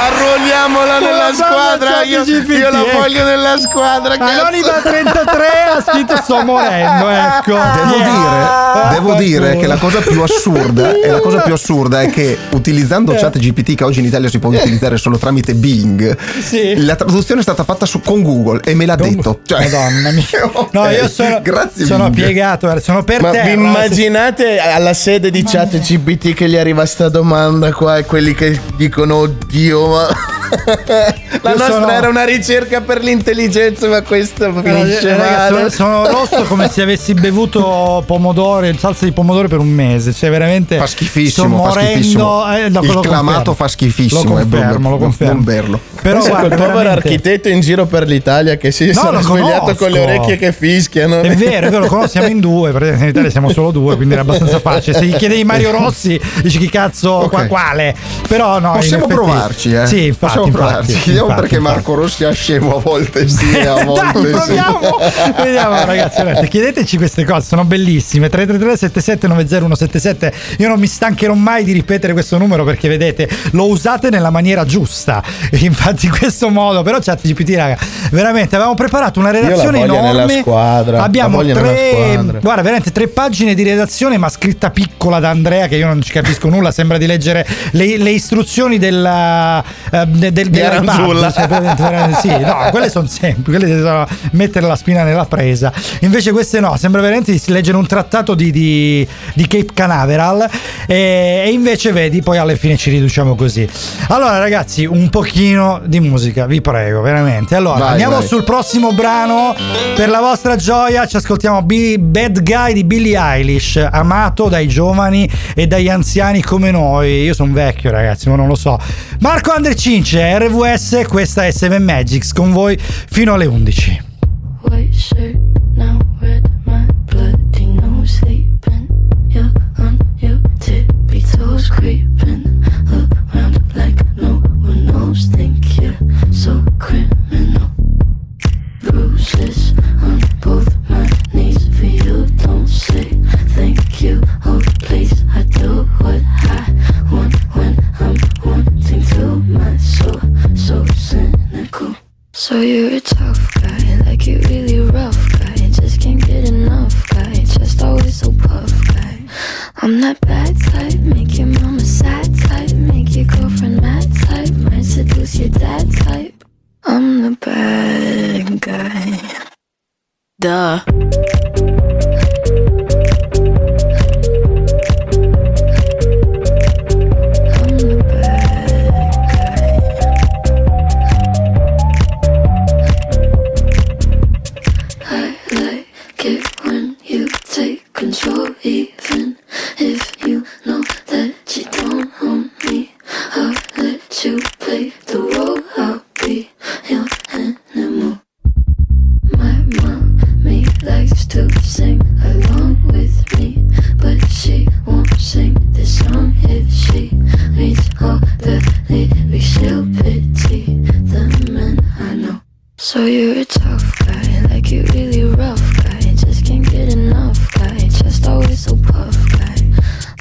Arruoliamola nella squadra, io, io la voglio nella squadra. Anonima trentatré ha scritto sto morendo, ecco. Devo dire, devo dire che la cosa più assurda è la cosa più assurda è che utilizzando ChatGPT, che oggi in Italia si può utilizzare solo tramite Bing, sì. la traduzione è stata fatta su, con Google e me l'ha con detto. Cioè, Madonna mia. Okay. No, io sono, sono piegato, sono per Ma terra. Vi immaginate alla sede di ChatGPT che gli arriva sta domanda qua e quelli che dicono oddio. La Io nostra sono... era una ricerca per l'intelligenza, ma questo finisce male. Sono rosso come se avessi bevuto pomodoro, salsa di pomodoro per un mese, cioè veramente fa schifissimo. Sto morendo. Fa schifissimo. Eh, dopo, Il clamato fa schifissimo. Lo confermo, è lo confermo. Non berlo. Però guarda, quel povero veramente... architetto in giro per l'Italia che si no, sono svegliato con le orecchie che fischiano. È vero, è vero, lo conosciamo in due, perché in Italia siamo solo due, quindi era abbastanza facile. Se gli chiedevi Mario Rossi, dici chi cazzo okay. quale. Però no, possiamo effetti... provarci, eh. Sì, infatti, possiamo infatti, provarci. Infatti, vediamo infatti, perché infatti. Marco Rossi è scemo a volte sì, a volte Dai, proviamo. Sì. Vediamo ragazzi, ragazzi, chiedeteci queste cose, sono bellissime. tre tre tre sette sette nove zero uno sette sette. Io non mi stancherò mai di ripetere questo numero perché vedete, lo usate nella maniera giusta. Infatti in questo modo, però ChatGPT raga, veramente avevamo preparato una redazione enorme. Squadra, abbiamo tre guarda, veramente tre pagine di redazione ma scritta piccola da Andrea che io non ci capisco nulla, sembra di leggere le, le istruzioni della eh, de, del di Aranzulla, cioè, sì, no, quelle sono semplici, quelle sono mettere la spina nella presa. Invece queste no, sembra veramente di leggere un trattato di, di, di Cape Canaveral, e, e invece vedi, poi alla fine ci riduciamo così. Allora ragazzi, un pochino di musica, vi prego, veramente. Allora vai, andiamo vai. sul prossimo brano, per la vostra gioia ci ascoltiamo B- Bad Guy di Billie Eilish, amato dai giovani e dagli anziani come noi. Io sono vecchio ragazzi, ma non lo so. Marco Andercince, R V S, questa è Seven Magics con voi fino alle undici. White shirt, now red, my bloody no sleeping. You're on your tippy toes, creeping around like no one knows. Think you're so criminal. Bruises on both my knees for you. Don't say thank you. Oh please, I do what I want when I'm wanting to. My soul so cynical. So you're a tough guy, like you really rough guy. Just can't get enough guy, just always so puff guy. I'm that bad type, make your mama sad type, make your girlfriend mad type, might seduce your dad type. I'm the bad guy. Duh. Even if you know that you don't own me, I'll let you play the role. I'll be your animal. My mommy likes to sing along with me, but she won't sing this song if she reads all the lyrics. She'll pity the men I know. So you're a tough guy, like you really rough guy. Just can't get enough guy, just always so puff guy.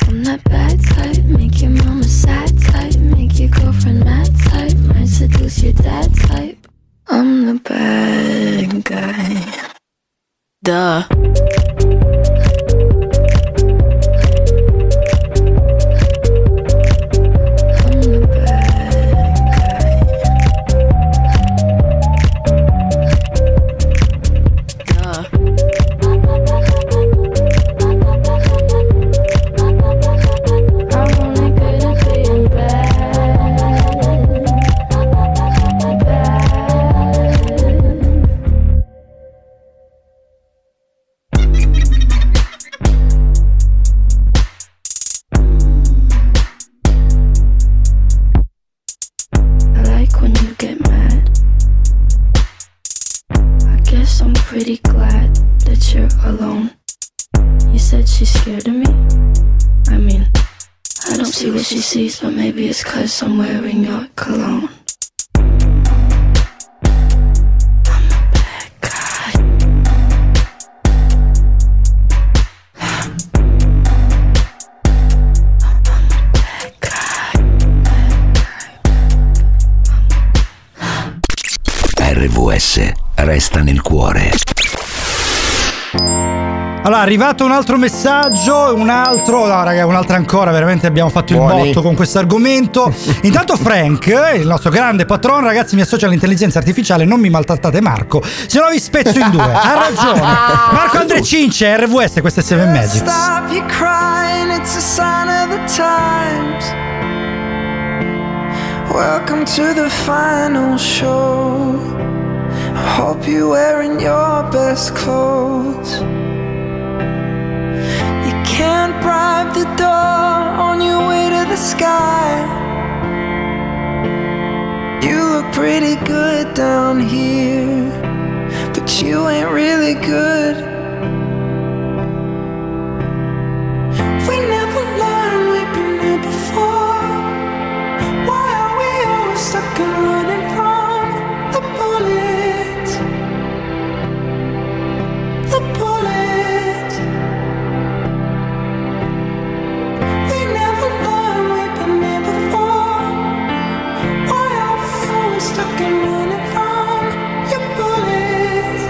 I'm that bad type, make your mama sad type, make your girlfriend mad type, might seduce your dad type. I'm the bad guy. Duh. But maybe it's 'cause I'm wearing your cologne. R V S resta nel cuore. Allora, è arrivato un altro messaggio, un altro, no raga, un'altra ancora, veramente abbiamo fatto Buoni. il botto con questo argomento. Intanto Frank, il nostro grande patron, ragazzi mi associo all'intelligenza artificiale, non mi maltrattate Marco, se no vi spezzo in due, ha ragione. Marco Andre Cince, R V S, questa è Seven Magics. Stop you crying, it's a sign of the times. Welcome to the final show. I hope you're wearing your best clothes. Can't bribe the door on your way to the sky. You look pretty good down here, but you ain't really good. We never learned, we've been here before. Why are we always stuck and running from the bullets? The bullets. Stuck and running from your bullets.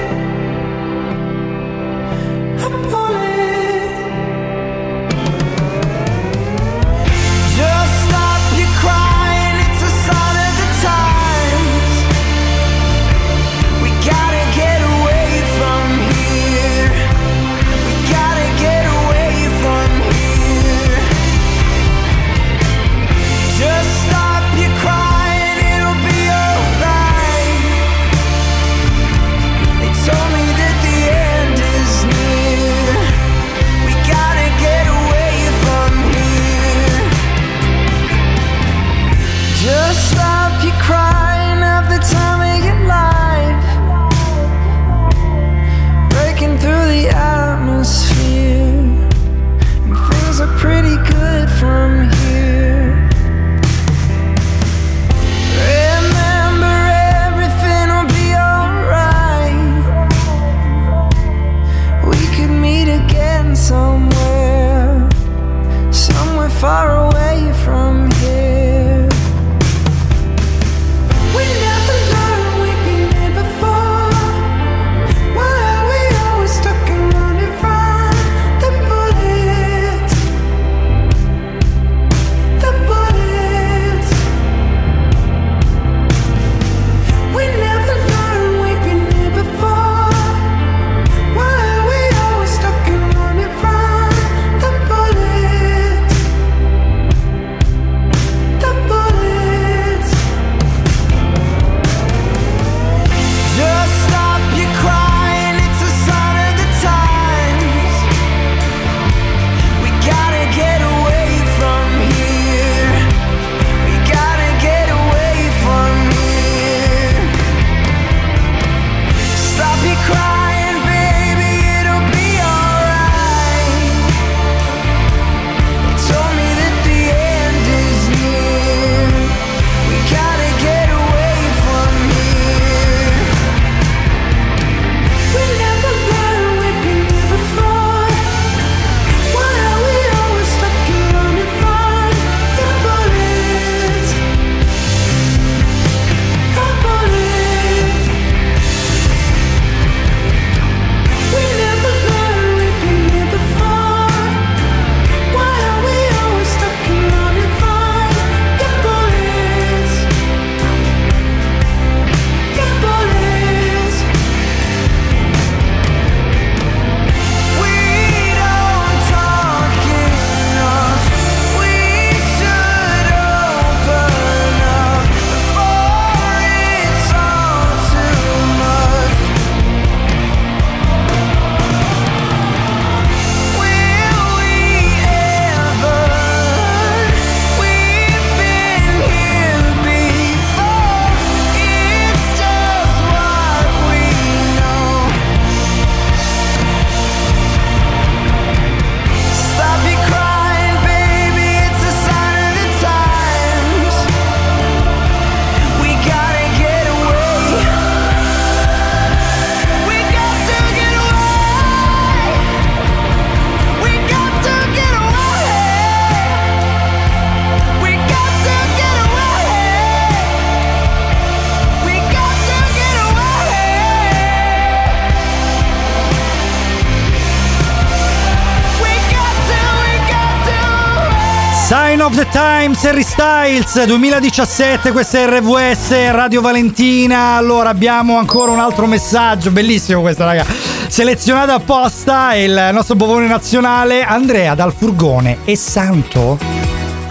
Sign of the Times, Harry Styles, duemiladiciassette, questa è R V S, Radio Valentina. Allora abbiamo ancora un altro messaggio, bellissimo questo raga, selezionato apposta, il nostro bovone nazionale Andrea dal Furgone. È santo?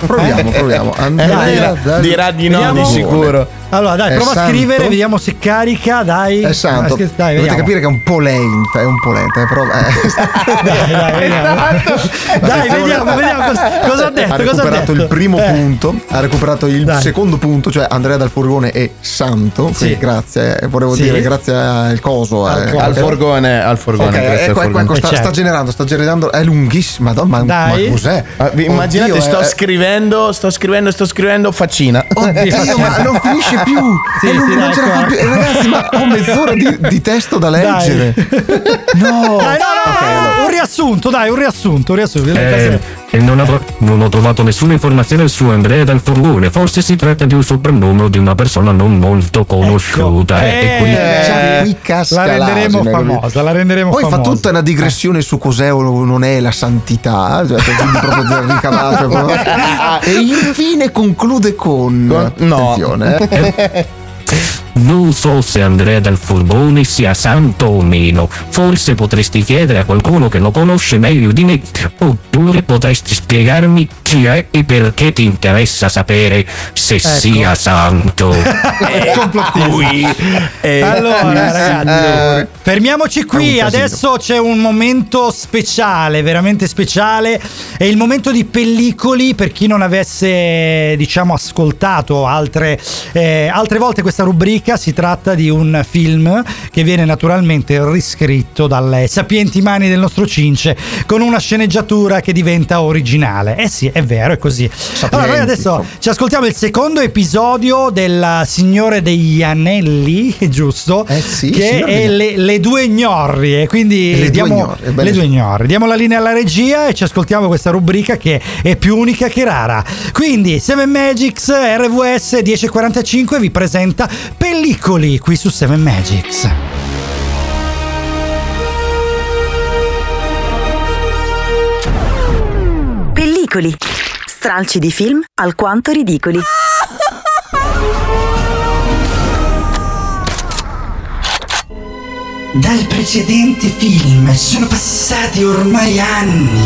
Proviamo, proviamo. Andrea eh, dirà, dai, dirà di no, di sicuro. Allora dai, è prova santo. A scrivere, vediamo se carica, dai. È santo. Dai, dai, dovete capire che è un po' lenta, è un po' lenta. È prov- eh. dai, dai, vediamo. Dai, vediamo, vediamo cosa, cosa ha detto. Ha recuperato il primo eh. punto, ha recuperato il dai. secondo punto, cioè Andrea dal Furgone è santo. Sì. Grazie, volevo sì. dire grazie al coso. Al, eh, al Furgone, al Furgone. Okay, ecco, ecco, furgone. Ecco, sta, sta generando, sta generando, è lunghissima, madonna, ma, ma cos'è? Oddio, immaginate, sto è, scrivendo, sto scrivendo, sto scrivendo faccina. Oddio, ma non finisce più, sì, non, sì, non ce la fa più, ragazzi, ma ho mezz'ora di, di testo da leggere. No, dai, no, no, okay, no, un riassunto, dai, un riassunto, un riassunto. Eh, e non, avrò, non ho trovato nessuna informazione su Andrea dal Furgone. Forse si tratta di un soprannome di una persona non molto conosciuta. Ecco. Eh, e qui, eh, qui casca la renderemo famosa, la renderemo poi famosa. Fa tutta una digressione su cos'è o non è la santità, cioè, proprio ricavato, proprio. E infine conclude con no. attenzione. Non so se Andrea dal Furgone sia santo o meno, forse potresti chiedere a qualcuno che lo conosce meglio di me, oppure potresti spiegarmi chi è e perché ti interessa sapere se ecco. sia santo. eh, qui, eh, allora ragazzi, eh, fermiamoci qui, adesso c'è un momento speciale, veramente speciale, è il momento di Pellicoli, per chi non avesse diciamo ascoltato altre, eh, altre volte questa rubrica. Si tratta di un film che viene naturalmente riscritto dalle sapienti mani del nostro Cince con una sceneggiatura che diventa originale. Eh sì, è vero, è così. Sapienti. Allora noi adesso ci ascoltiamo il secondo episodio del Signore degli Anelli, giusto? Eh sì, che è le, le due gnorri. E quindi le, diamo, due gnorri, le due gnorri. Diamo la linea alla regia e ci ascoltiamo questa rubrica che è più unica che rara. Quindi Seven Magics, R V S dieci e quarantacinque vi presenta Pellicoli qui su Seven Magics. Pellicoli. Stralci di film alquanto ridicoli. Dal precedente film sono passati ormai anni,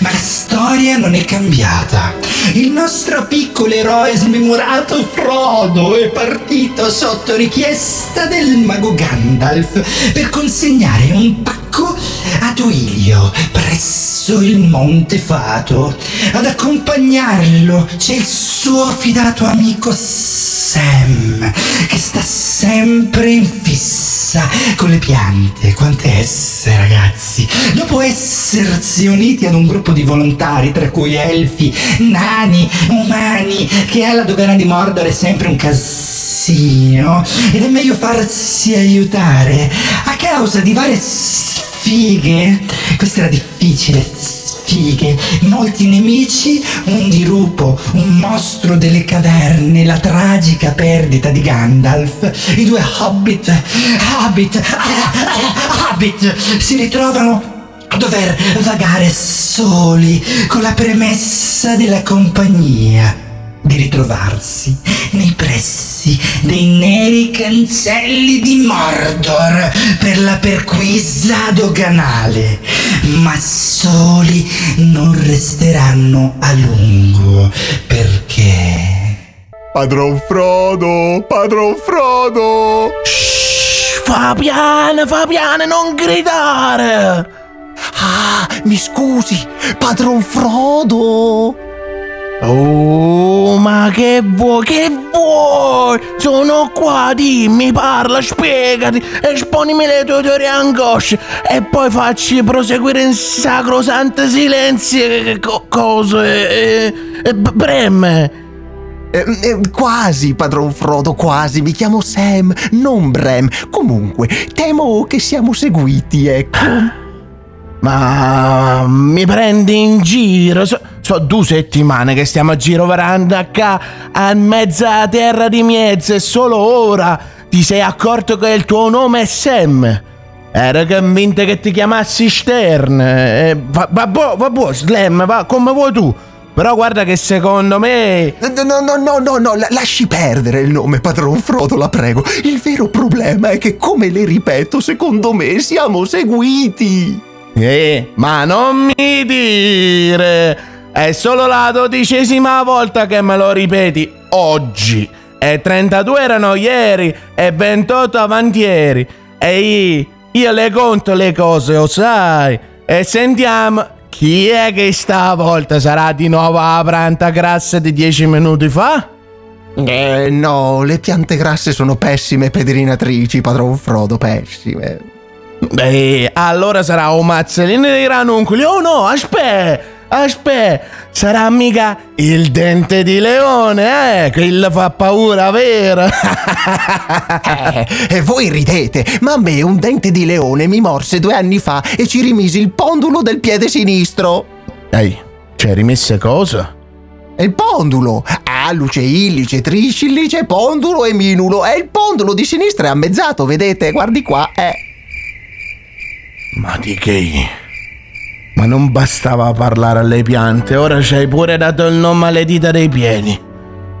ma la storia non è cambiata. Il nostro piccolo eroe smemorato Frodo è partito sotto richiesta del mago Gandalf per consegnare un pacco ad Duilio presso il Monte Fato. Ad accompagnarlo c'è il suo fidato amico Sam, che sta sempre in fissa con le piante. Quante esse, ragazzi! Dopo essersi uniti ad un gruppo di volontari, tra cui elfi, nani, umani, che alla dogana di Mordor è sempre un casino, ed è meglio farsi aiutare a causa di varie sfighe. Questa era difficile. Fighe, molti nemici, un dirupo, un mostro delle caverne, la tragica perdita di Gandalf. I due hobbit, hobbit, hobbit si ritrovano a dover vagare soli con la premessa della compagnia di ritrovarsi nei pressi dei neri cancelli di Mordor per la perquisita doganale, ma soli non resteranno a lungo perché... Padron Frodo! Padron Frodo! Shh, Fabiana, Fabiana, non gridare! Ah, mi scusi, Padron Frodo! Oh, ma che vuoi, che vuoi? Sono qua, dimmi, parla, spiegati, esponimi le tue teorie angosce e poi facci proseguire in sacrosanto silenzio co- cose e, e bremme. Eh, eh, quasi, Padron Frodo, quasi. Mi chiamo Sam, non Brem. Comunque, temo che siamo seguiti, ecco. Ma mi prendi in giro? So, so due settimane che stiamo a girovarando qua a mezza terra di mezzo e solo ora ti sei accorto che il tuo nome è Sam. Ero convinto che ti chiamassi Stern. Eh, va, va, va, va, va, Slam, va, come vuoi tu. Però guarda che secondo me... No, no, no, no, no, lasci perdere il nome, padron Frodo, la prego. Il vero problema è che, come le ripeto, secondo me siamo seguiti. Eh, ma non mi dire... È solo la dodicesima volta che me lo ripeti oggi. E trentadue erano ieri e ventotto avantieri. E io le conto le cose, lo sai. E sentiamo chi è che stavolta sarà di nuovo la pianta grassa di dieci minuti fa? Eh no, le piante grasse sono pessime pedrinatrici, padron Frodo, pessime. Beh, allora sarà un mazzolino dei ranuncoli. Oh no, aspetta! Aspetta, sarà mica il dente di leone, eh? Quello fa paura, vero? eh, eh, voi ridete, ma a me un dente di leone mi morse due anni fa e ci rimisi il pondulo del piede sinistro. Ehi, c'è rimesse cosa? Il pondulo! Alluce, illice, triscillice, pondulo e minulo. E il pondulo di sinistra è ammezzato, vedete? Guardi qua, eh. Ma di che... Ma non bastava parlare alle piante, ora ci hai pure dato il nome alle dita dei piedi.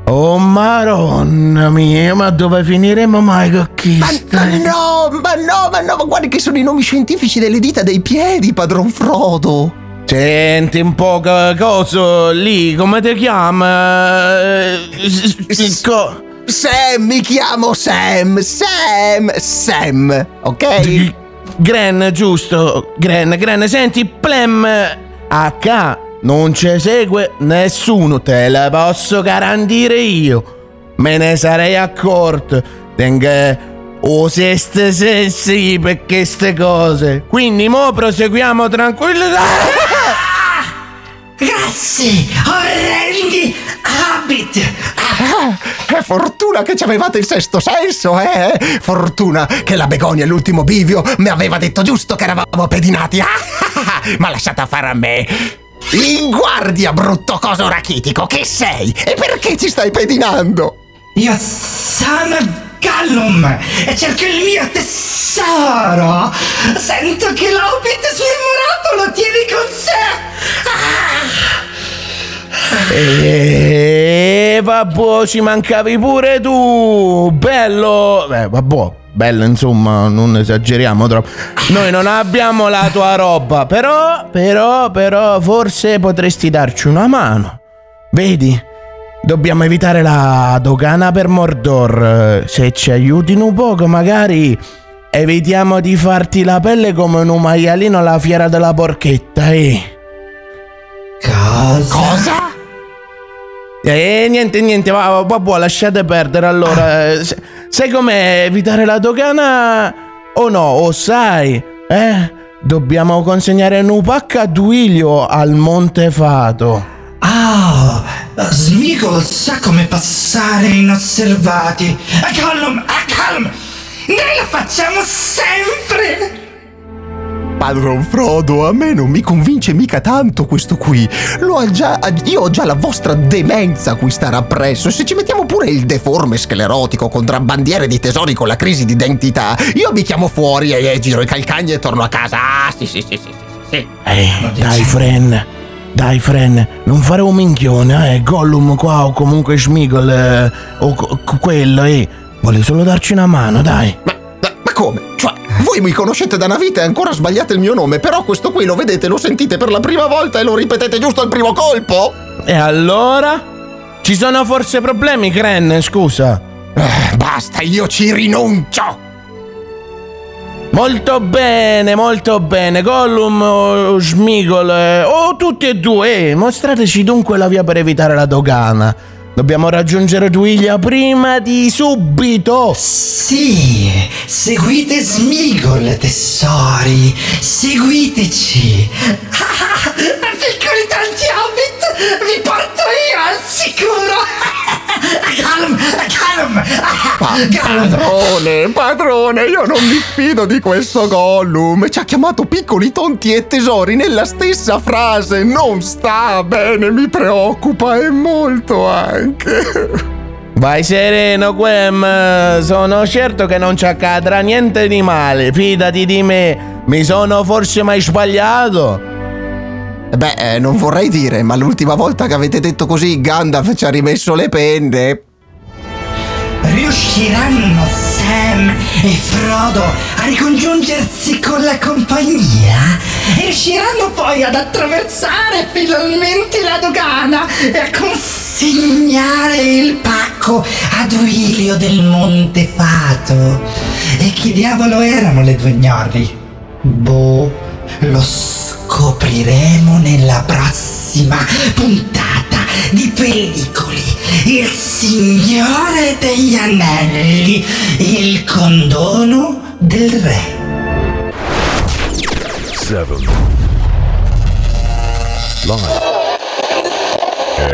Oh maronna mia, ma dove finiremo mai con chi sta? Ma no, ma no, ma no, ma guarda che sono i nomi scientifici delle dita dei piedi, padron Frodo. Senti un po' che coso lì, come ti chiama? Sam, mi chiamo Sam, Sam, Sam, ok? Gran, giusto, Gran, Gran, senti, Plem H, non ci segue nessuno, te la posso garantire io. Me ne sarei accorto. Tengo o se stessi per queste cose. Quindi mo proseguiamo tranquilli. Ah, grazie, orrendi habit. Ah, è fortuna che ci avevate il sesto senso, eh? Fortuna che la Begonia all'ultimo bivio mi aveva detto giusto che eravamo pedinati. Ah, ah, ah, ma lasciata fare a me. In guardia, brutto coso rachitico, che sei? E perché ci stai pedinando? Io sono Gollum e cerco il mio tesoro. Sento che l'Hobbit smemorato lo tieni con sé. Ah! E vabbò, ci mancavi pure tu, bello. Eh, vabbò, bello, insomma, non esageriamo troppo. Noi non abbiamo la tua roba, però, però, però, forse potresti darci una mano. Vedi, dobbiamo evitare la dogana per Mordor. Se ci aiuti un poco, magari evitiamo di farti la pelle come un maialino alla fiera della porchetta, eh. Cosa? Cosa? Eh, niente, niente, va, va, va, lasciate perdere allora. Ah. Sai com'è evitare la dogana o no? O sai, eh? Dobbiamo consegnare Nupacca a Duilio al Monte Fato. Ah, oh, Smigol sa come passare inosservati. A Gollum, a Gollum, noi lo facciamo sempre. Padron Frodo, a me non mi convince mica tanto questo qui. Lo ha già, io ho già la vostra demenza a cui stare appresso. E se ci mettiamo pure il deforme sclerotico contrabbandiere di tesori con la crisi di identità, io mi chiamo fuori e giro i calcagni e torno a casa. Ah, sì, sì, sì, sì, sì. Ehi, dai, Fren, dai, Fren, non fare un minchione, eh. Gollum qua o comunque Schmigol, eh, o co- quello, eh. Vuole solo darci una mano, dai. Ma, ma come? Cioè... Voi mi conoscete da una vita e ancora sbagliate il mio nome, però questo qui lo vedete, lo sentite per la prima volta e lo ripetete giusto al primo colpo? E allora? Ci sono forse problemi, Cren, scusa. Eh, basta, io ci rinuncio! Molto bene, molto bene, Gollum o Schmigol, o tutti e due, eh, mostrateci dunque la via per evitare la dogana. Dobbiamo raggiungere Duilio prima di subito! Sì! Seguite Smigol, tesori! Seguiteci! Ah, piccoli tanti hobbit! Vi porto io al sicuro! Gollum! Gollum! Padrone! Padrone! Io non mi fido di questo Gollum! Ci ha chiamato piccoli tonti e tesori nella stessa frase! Non sta bene! Mi preoccupa e molto anche! Vai sereno, Quem. Sono certo che non ci accadrà niente di male. Fidati di me. Mi sono forse mai sbagliato? Beh, eh, non vorrei dire, ma l'ultima volta che avete detto così Gandalf ci ha rimesso le penne. Riusciranno Sam e Frodo a ricongiungersi con la compagnia? E riusciranno poi ad attraversare finalmente la dogana e a consegnare il pacco ad Duilio del Monte Fato? E chi diavolo erano le due gnorri? Boh, lo scopriremo nella prossima puntata di Pellicoli, il Signore degli Anelli, il condono del re. Seven. Live.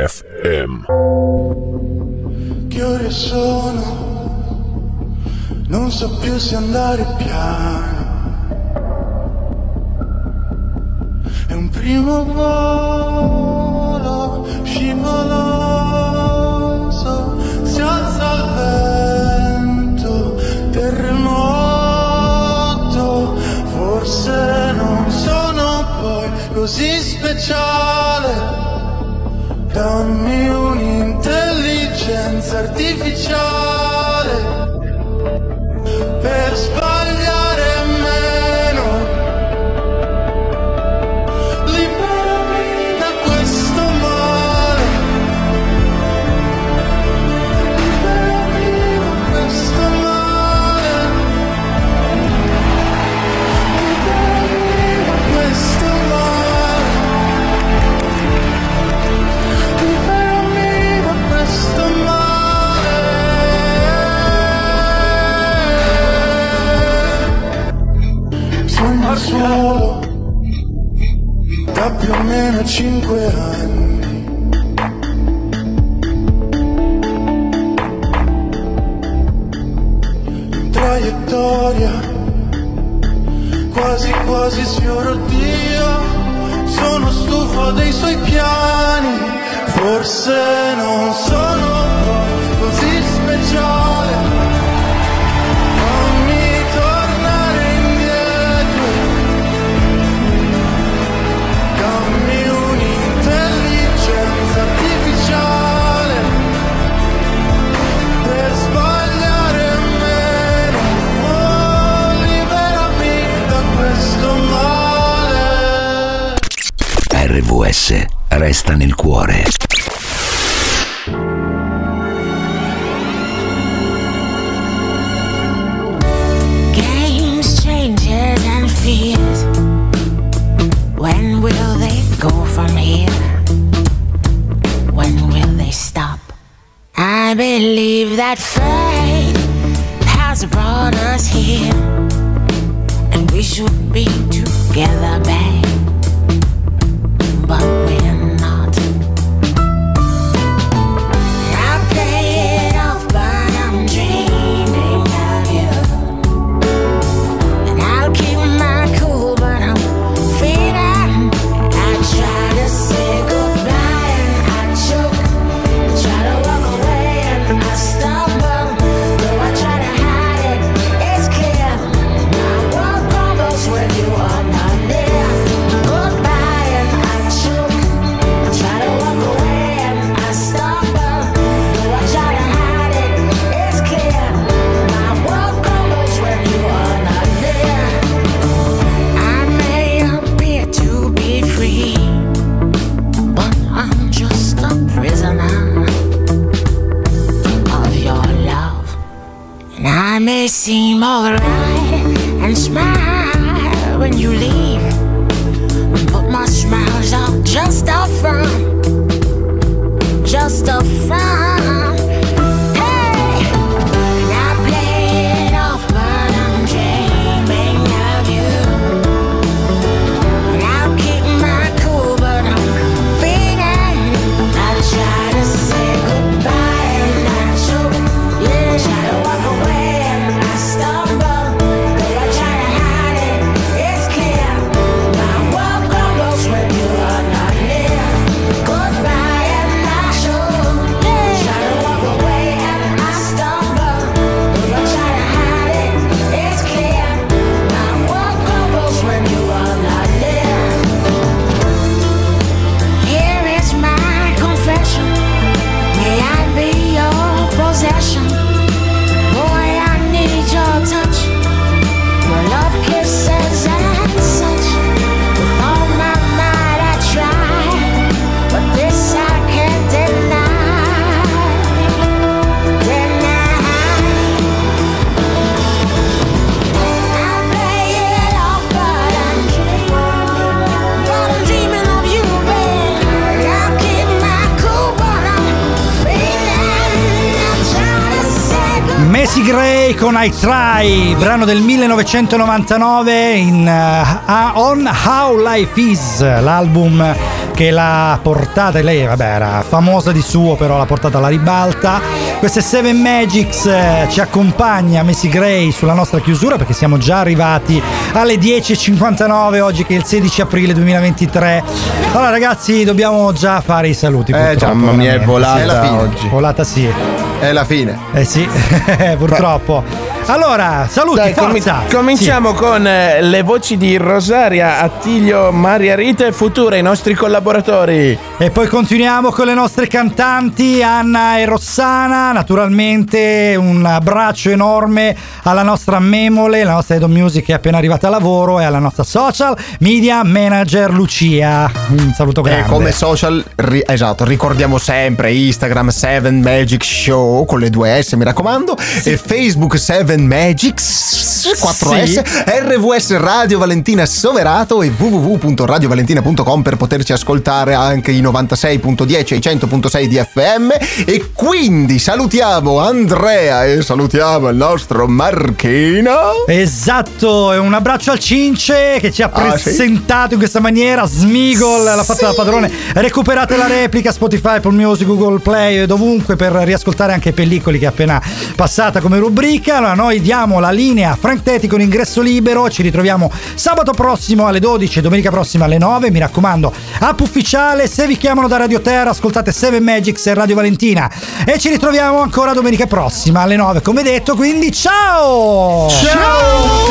F M. Che ore sono? Non so più se andare piano. È un primo volo scivoloso, si alza il vento, terremoto, forse non sono poi così speciale, dammi un'intelligenza artificiale per sbagliare meno. Solo da più o meno cinque anni, in traiettoria quasi quasi sfioro Dio, sono stufo dei suoi piani, forse non sono così speciale. R V S resta nel cuore. Games, changes and fears. When will they go from here? When will they stop? I believe that fate has brought us here, and we should be together, babe. But we're not. I play it off, but I'm dreaming of you. And I'll keep my cool, but I'm feeling. I try to say goodbye and I choke. I try to walk away and I stumble. Though I try to hide it, it's clear. My world crumbles when you are not there. Goodbye and I choke. I try to walk away and I stumble. Though I try to hide it, it's clear. My world crumbles when you are not there. I may appear to be free, but I'm just a prisoner of your love. And I may seem alright and smile when you leave, but my smiles are just a front, just a front. Hey, and I play it off, but I'm dreaming of you. And I'll keep my cool, but I'm feeling. I try to say goodbye and I choke. Yeah, I try to walk away and I stumble. Though I try to hide it, it's clear. My world crumbles when you are not near. Goodbye and I choke. Yeah. Grey con I Try, brano del millenovecentonovantanove in uh, On How Life Is, l'album che l'ha portata, lei vabbè era famosa di suo però l'ha portata alla ribalta. Queste Seven Magics eh, ci accompagna Messi Grey sulla nostra chiusura, perché siamo già arrivati alle dieci e cinquantanove oggi che è il sedici aprile duemilaventitré. Allora ragazzi, dobbiamo già fare i saluti. Eh già, mamma mia, è volata, è la fine oggi. Volata sì. È la fine. Eh sì, purtroppo. Allora, saluti, dai, forza. Com- cominciamo sì. con eh, le voci di Rosaria, Attilio, Maria Rita e Futura, i nostri collaboratori. E poi continuiamo con le nostre cantanti, Anna e Rossana. Naturalmente un abbraccio enorme alla nostra Memole, la nostra Head of Music che è appena arrivata a lavoro, e alla nostra social media manager Lucia. Un saluto grande. E come social, ri- esatto, ricordiamo sempre Instagram Seven Magic Show con le due S, mi raccomando, sì. E Facebook Seven Magics quattro S, sì. R V S Radio Valentina Soverato e w w w punto radio valentina punto com per poterci ascoltare anche i novantasei punto dieci e i cento punto sei di F M. E quindi salutiamo Andrea e salutiamo il nostro Marchino. Esatto, e un abbraccio al Cince che ci ha ah, presentato sì. in questa maniera. Smigol l'ha fatta sì. da padrone. Recuperate la replica Spotify, Apple Music, Google Play e dovunque per riascoltare anche Pellicoli che è appena passata come rubrica. Allora noi diamo la linea a Frank Tetti con Ingresso Libero, ci ritroviamo sabato prossimo alle dodici e domenica prossima alle nove. Mi raccomando, app ufficiale, se vi chiamano da Radio Terra ascoltate Seven Magics e Radio Valentina, e ci ritroviamo ancora domenica prossima alle nove come detto. Quindi ciao ciao, ciao!